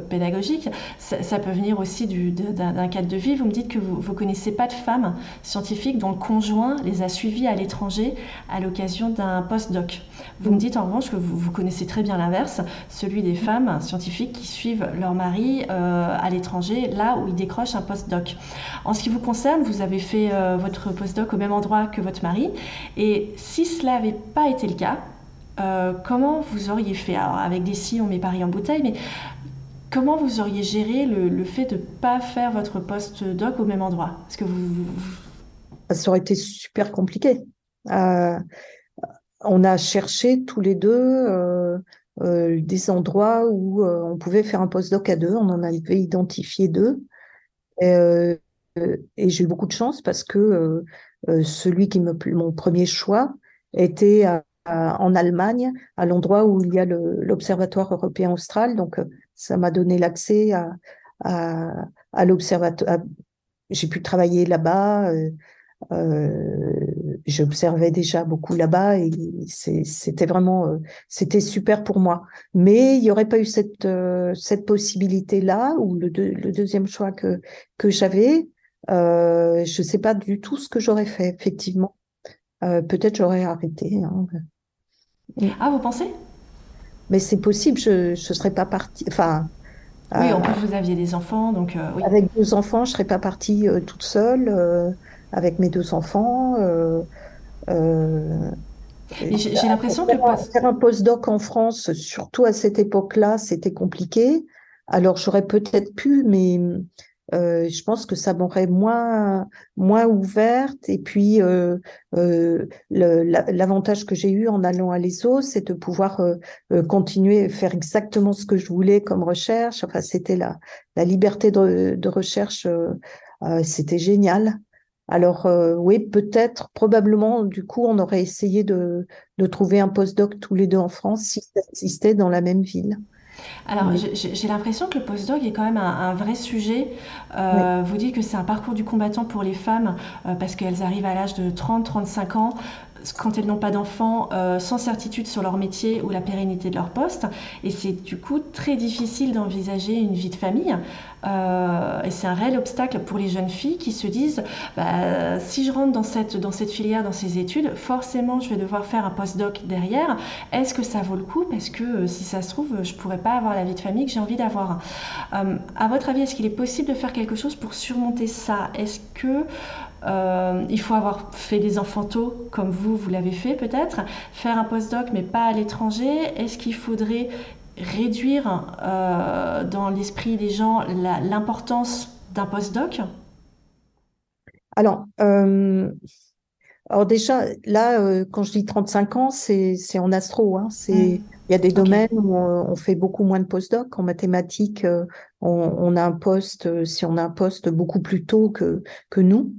pédagogique. Ça peut venir aussi d'un cadre de vie. Vous me dites que vous ne connaissez pas de femmes scientifiques dont le conjoint les a suivies à l'étranger à l'occasion d'un post-doc. Vous me dites en revanche que vous connaissez très bien l'inverse, celui des femmes scientifiques qui suivent leur mari à l'étranger, là où ils décrochent un post-doc. En ce qui vous concerne, vous avez fait votre post-doc au même endroit que votre mari. Et si cela n'avait pas été le cas, comment vous auriez fait? Alors, avec des si, on met Paris en bouteille, mais comment vous auriez géré le fait de ne pas faire votre post-doc au même endroit? Parce que ça aurait été super compliqué. On a cherché tous les deux des endroits où on pouvait faire un post-doc à deux. On en avait identifié deux. Et j'ai eu beaucoup de chance parce que mon premier choix était en Allemagne, à l'endroit où il y a l'Observatoire européen austral. Donc, ça m'a donné l'accès à l'Observatoire. J'ai pu travailler là-bas. J'observais déjà beaucoup là-bas et c'était vraiment... c'était super pour moi. Mais il n'y aurait pas eu cette possibilité-là, ou le deuxième choix que j'avais. Je ne sais pas du tout ce que j'aurais fait, effectivement. Peut-être j'aurais arrêté. Ah, vous pensez? Mais c'est possible, je ne serais pas partie. Oui, en plus vous aviez des enfants, donc oui. Avec deux enfants, je ne serais pas partie toute seule, avec mes deux enfants. J'ai l'impression que faire un postdoc en France, surtout à cette époque-là, c'était compliqué. Alors j'aurais peut-être pu, mais je pense que ça m'aurait moins ouverte. Et puis l'avantage que j'ai eu en allant à l'ESO, c'est de pouvoir continuer à faire exactement ce que je voulais comme recherche. Enfin, c'était la liberté de recherche, c'était génial. Alors oui, peut-être, probablement, du coup, on aurait essayé de trouver un postdoc tous les deux en France si ça existait dans la même ville. Alors, oui. J'ai l'impression que le postdoc est quand même un vrai sujet. Oui. Vous dites que c'est un parcours du combattant pour les femmes parce qu'elles arrivent à l'âge de 30-35 ans, quand elles n'ont pas d'enfants, sans certitude sur leur métier ou la pérennité de leur poste. Et c'est du coup très difficile d'envisager une vie de famille. Et c'est un réel obstacle pour les jeunes filles qui se disent « si je rentre dans cette filière, dans ces études, forcément je vais devoir faire un postdoc derrière. Est-ce que ça vaut le coup? Parce que si ça se trouve, je ne pourrais pas avoir la vie de famille que j'ai envie d'avoir. » À votre avis, est-ce qu'il est possible de faire quelque chose pour surmonter ça? Est-ce que il faut avoir fait des enfants tôt, comme vous l'avez fait peut-être, faire un postdoc mais pas à l'étranger? Est-ce qu'il faudrait réduire dans l'esprit des gens l'importance d'un postdoc? Alors déjà, là, quand je dis 35 ans, c'est en astro. Hein, y a des domaines où on fait beaucoup moins de postdoc. En mathématiques, on a un poste, si on a un poste beaucoup plus tôt que nous.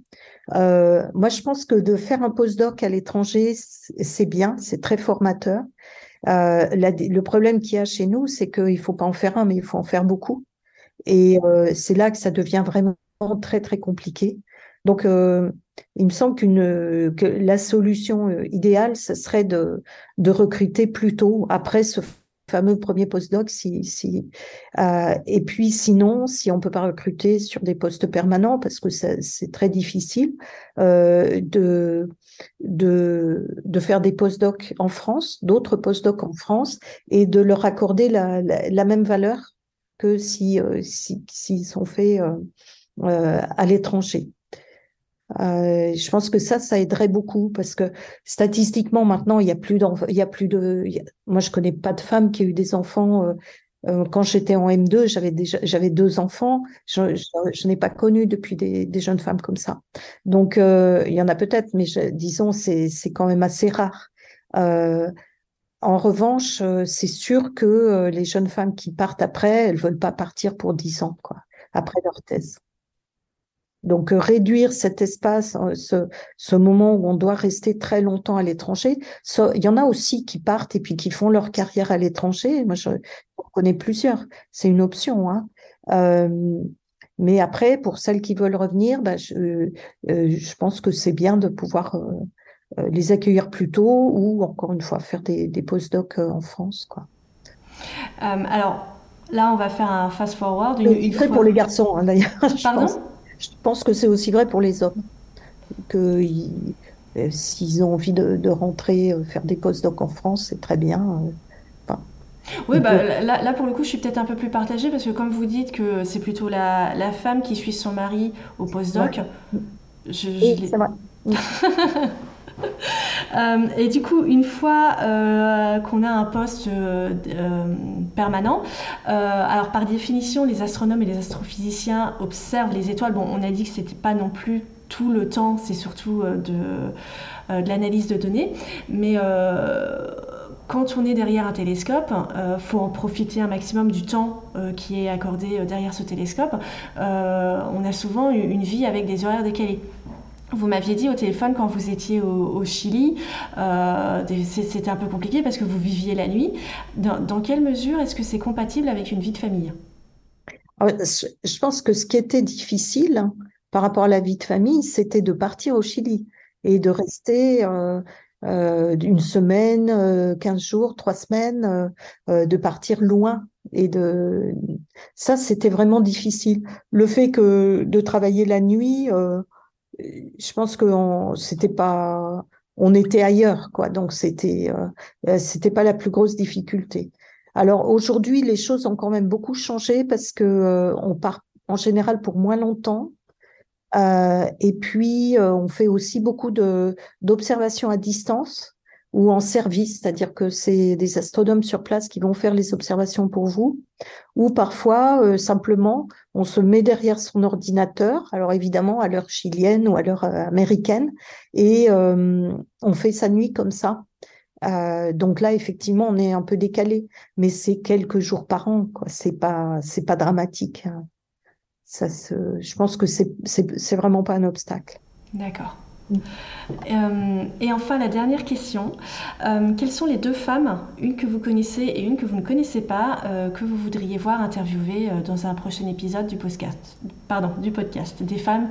Moi, je pense que de faire un postdoc à l'étranger, c'est bien, c'est très formateur. Le problème qu'il y a chez nous, c'est qu'il ne faut pas en faire un, mais il faut en faire beaucoup. Et c'est là que ça devient vraiment très, très compliqué. Donc, il me semble que la solution idéale, ce serait de recruter plus tôt, après ce fameux premier postdoc. Et puis, sinon, si on ne peut pas recruter sur des postes permanents, parce que c'est très difficile de faire des postdocs en France, d'autres postdocs en France, et de leur accorder la même valeur que s'ils sont faits à l'étranger. Je pense que ça aiderait beaucoup, parce que statistiquement maintenant moi je connais pas de femme qui a eu des enfants. Quand j'étais en M2, j'avais deux enfants. Je n'ai pas connu depuis des jeunes femmes comme ça, donc il y en a peut-être, mais disons c'est quand même assez rare. En revanche, c'est sûr que les jeunes femmes qui partent après, elles veulent pas partir pour 10 ans quoi, après leur thèse. Donc, réduire cet espace, ce moment où on doit rester très longtemps à l'étranger. Il y en a aussi qui partent et puis qui font leur carrière à l'étranger. Moi, j'en connais plusieurs. C'est une option. Hein. Mais après, pour celles qui veulent revenir, je pense que c'est bien de pouvoir les accueillir plus tôt, ou, encore une fois, faire des post-docs en France. Quoi. Alors, là, on va faire un fast-forward. C'est pour les garçons, hein, d'ailleurs. Pardon ? Je pense que c'est aussi vrai pour les hommes, que s'ils ont envie de rentrer, faire des post-docs en France, c'est très bien. Oui, là pour le coup, je suis peut-être un peu plus partagée, parce que comme vous dites que c'est plutôt la femme qui suit son mari au post-doc, ouais. C'est vrai. Et du coup, une fois qu'on a un poste permanent, alors par définition, les astronomes et les astrophysiciens observent les étoiles. Bon, on a dit que c'était pas non plus tout le temps, c'est surtout de l'analyse de données, mais quand on est derrière un télescope, faut en profiter un maximum du temps qui est accordé derrière ce télescope. On a souvent une vie avec des horaires décalés. Vous m'aviez dit au téléphone, quand vous étiez au Chili, c'était un peu compliqué parce que vous viviez la nuit. Dans quelle mesure est-ce que c'est compatible avec une vie de famille? Je pense que ce qui était difficile, hein, par rapport à la vie de famille, c'était de partir au Chili et de rester une semaine, 15 jours, 3 semaines, de partir loin. Ça, c'était vraiment difficile. Le fait de travailler la nuit... je pense que on était ailleurs, quoi. Donc c'était pas la plus grosse difficulté. Alors aujourd'hui, les choses ont quand même beaucoup changé parce que on part en général pour moins longtemps. Et puis, on fait aussi beaucoup d'observations à distance ou en service, c'est-à-dire que c'est des astronomes sur place qui vont faire les observations pour vous, ou parfois, simplement, on se met derrière son ordinateur, alors évidemment à l'heure chilienne ou à l'heure américaine, et on fait sa nuit comme ça. Donc là, effectivement, on est un peu décalé, mais c'est quelques jours par an, quoi. C'est pas dramatique. Ça se, je pense que c'est vraiment pas un obstacle. D'accord. Et enfin, la dernière question. Quelles sont les deux femmes, une que vous connaissez et une que vous ne connaissez pas, que vous voudriez voir interviewer dans un prochain épisode du podcast, des femmes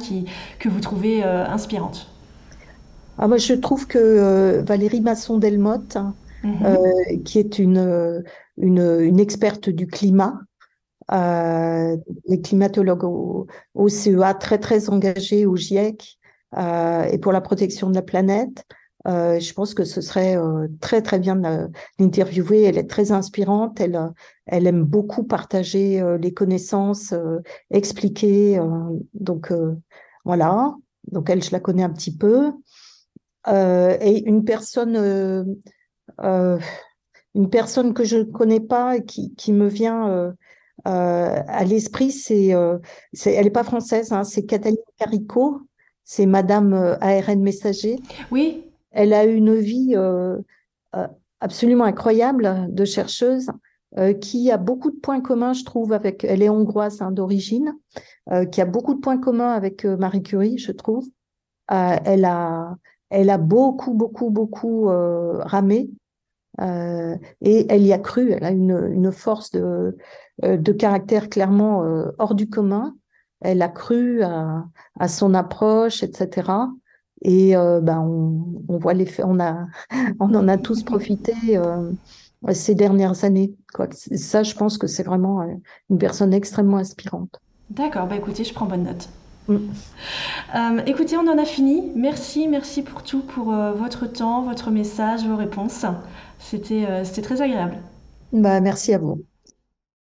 que vous trouvez inspirantes? Ah bah, je trouve que Valérie Masson-Delmotte, qui est une experte du climat, les climatologues au CEA, très très engagés au GIEC et pour la protection de la planète, je pense que ce serait très très bien d'interviewer. Elle est très inspirante, elle aime beaucoup partager les connaissances, expliquer, donc voilà, donc elle, je la connais un petit peu. Et une personne que je ne connais pas et qui me vient à l'esprit, c'est elle n'est pas française, hein, c'est Katalin Karikó, c'est Madame ARN Messager. Oui. Elle a une vie absolument incroyable de chercheuse qui a beaucoup de points communs, je trouve, avec. Elle est hongroise, hein, d'origine, qui a beaucoup de points communs avec Marie Curie, je trouve. Elle a beaucoup ramé. Et elle y a cru, elle a une force de caractère clairement hors du commun. Elle a cru à son approche, etc. Et on voit les faits, on en a tous profité ces dernières années, quoi. Ça, je pense que c'est vraiment une personne extrêmement inspirante. D'accord, bah écoutez, je prends bonne note. Écoutez, on en a fini. Merci pour tout, pour votre temps, votre message, vos réponses. C'était très agréable. Merci à vous.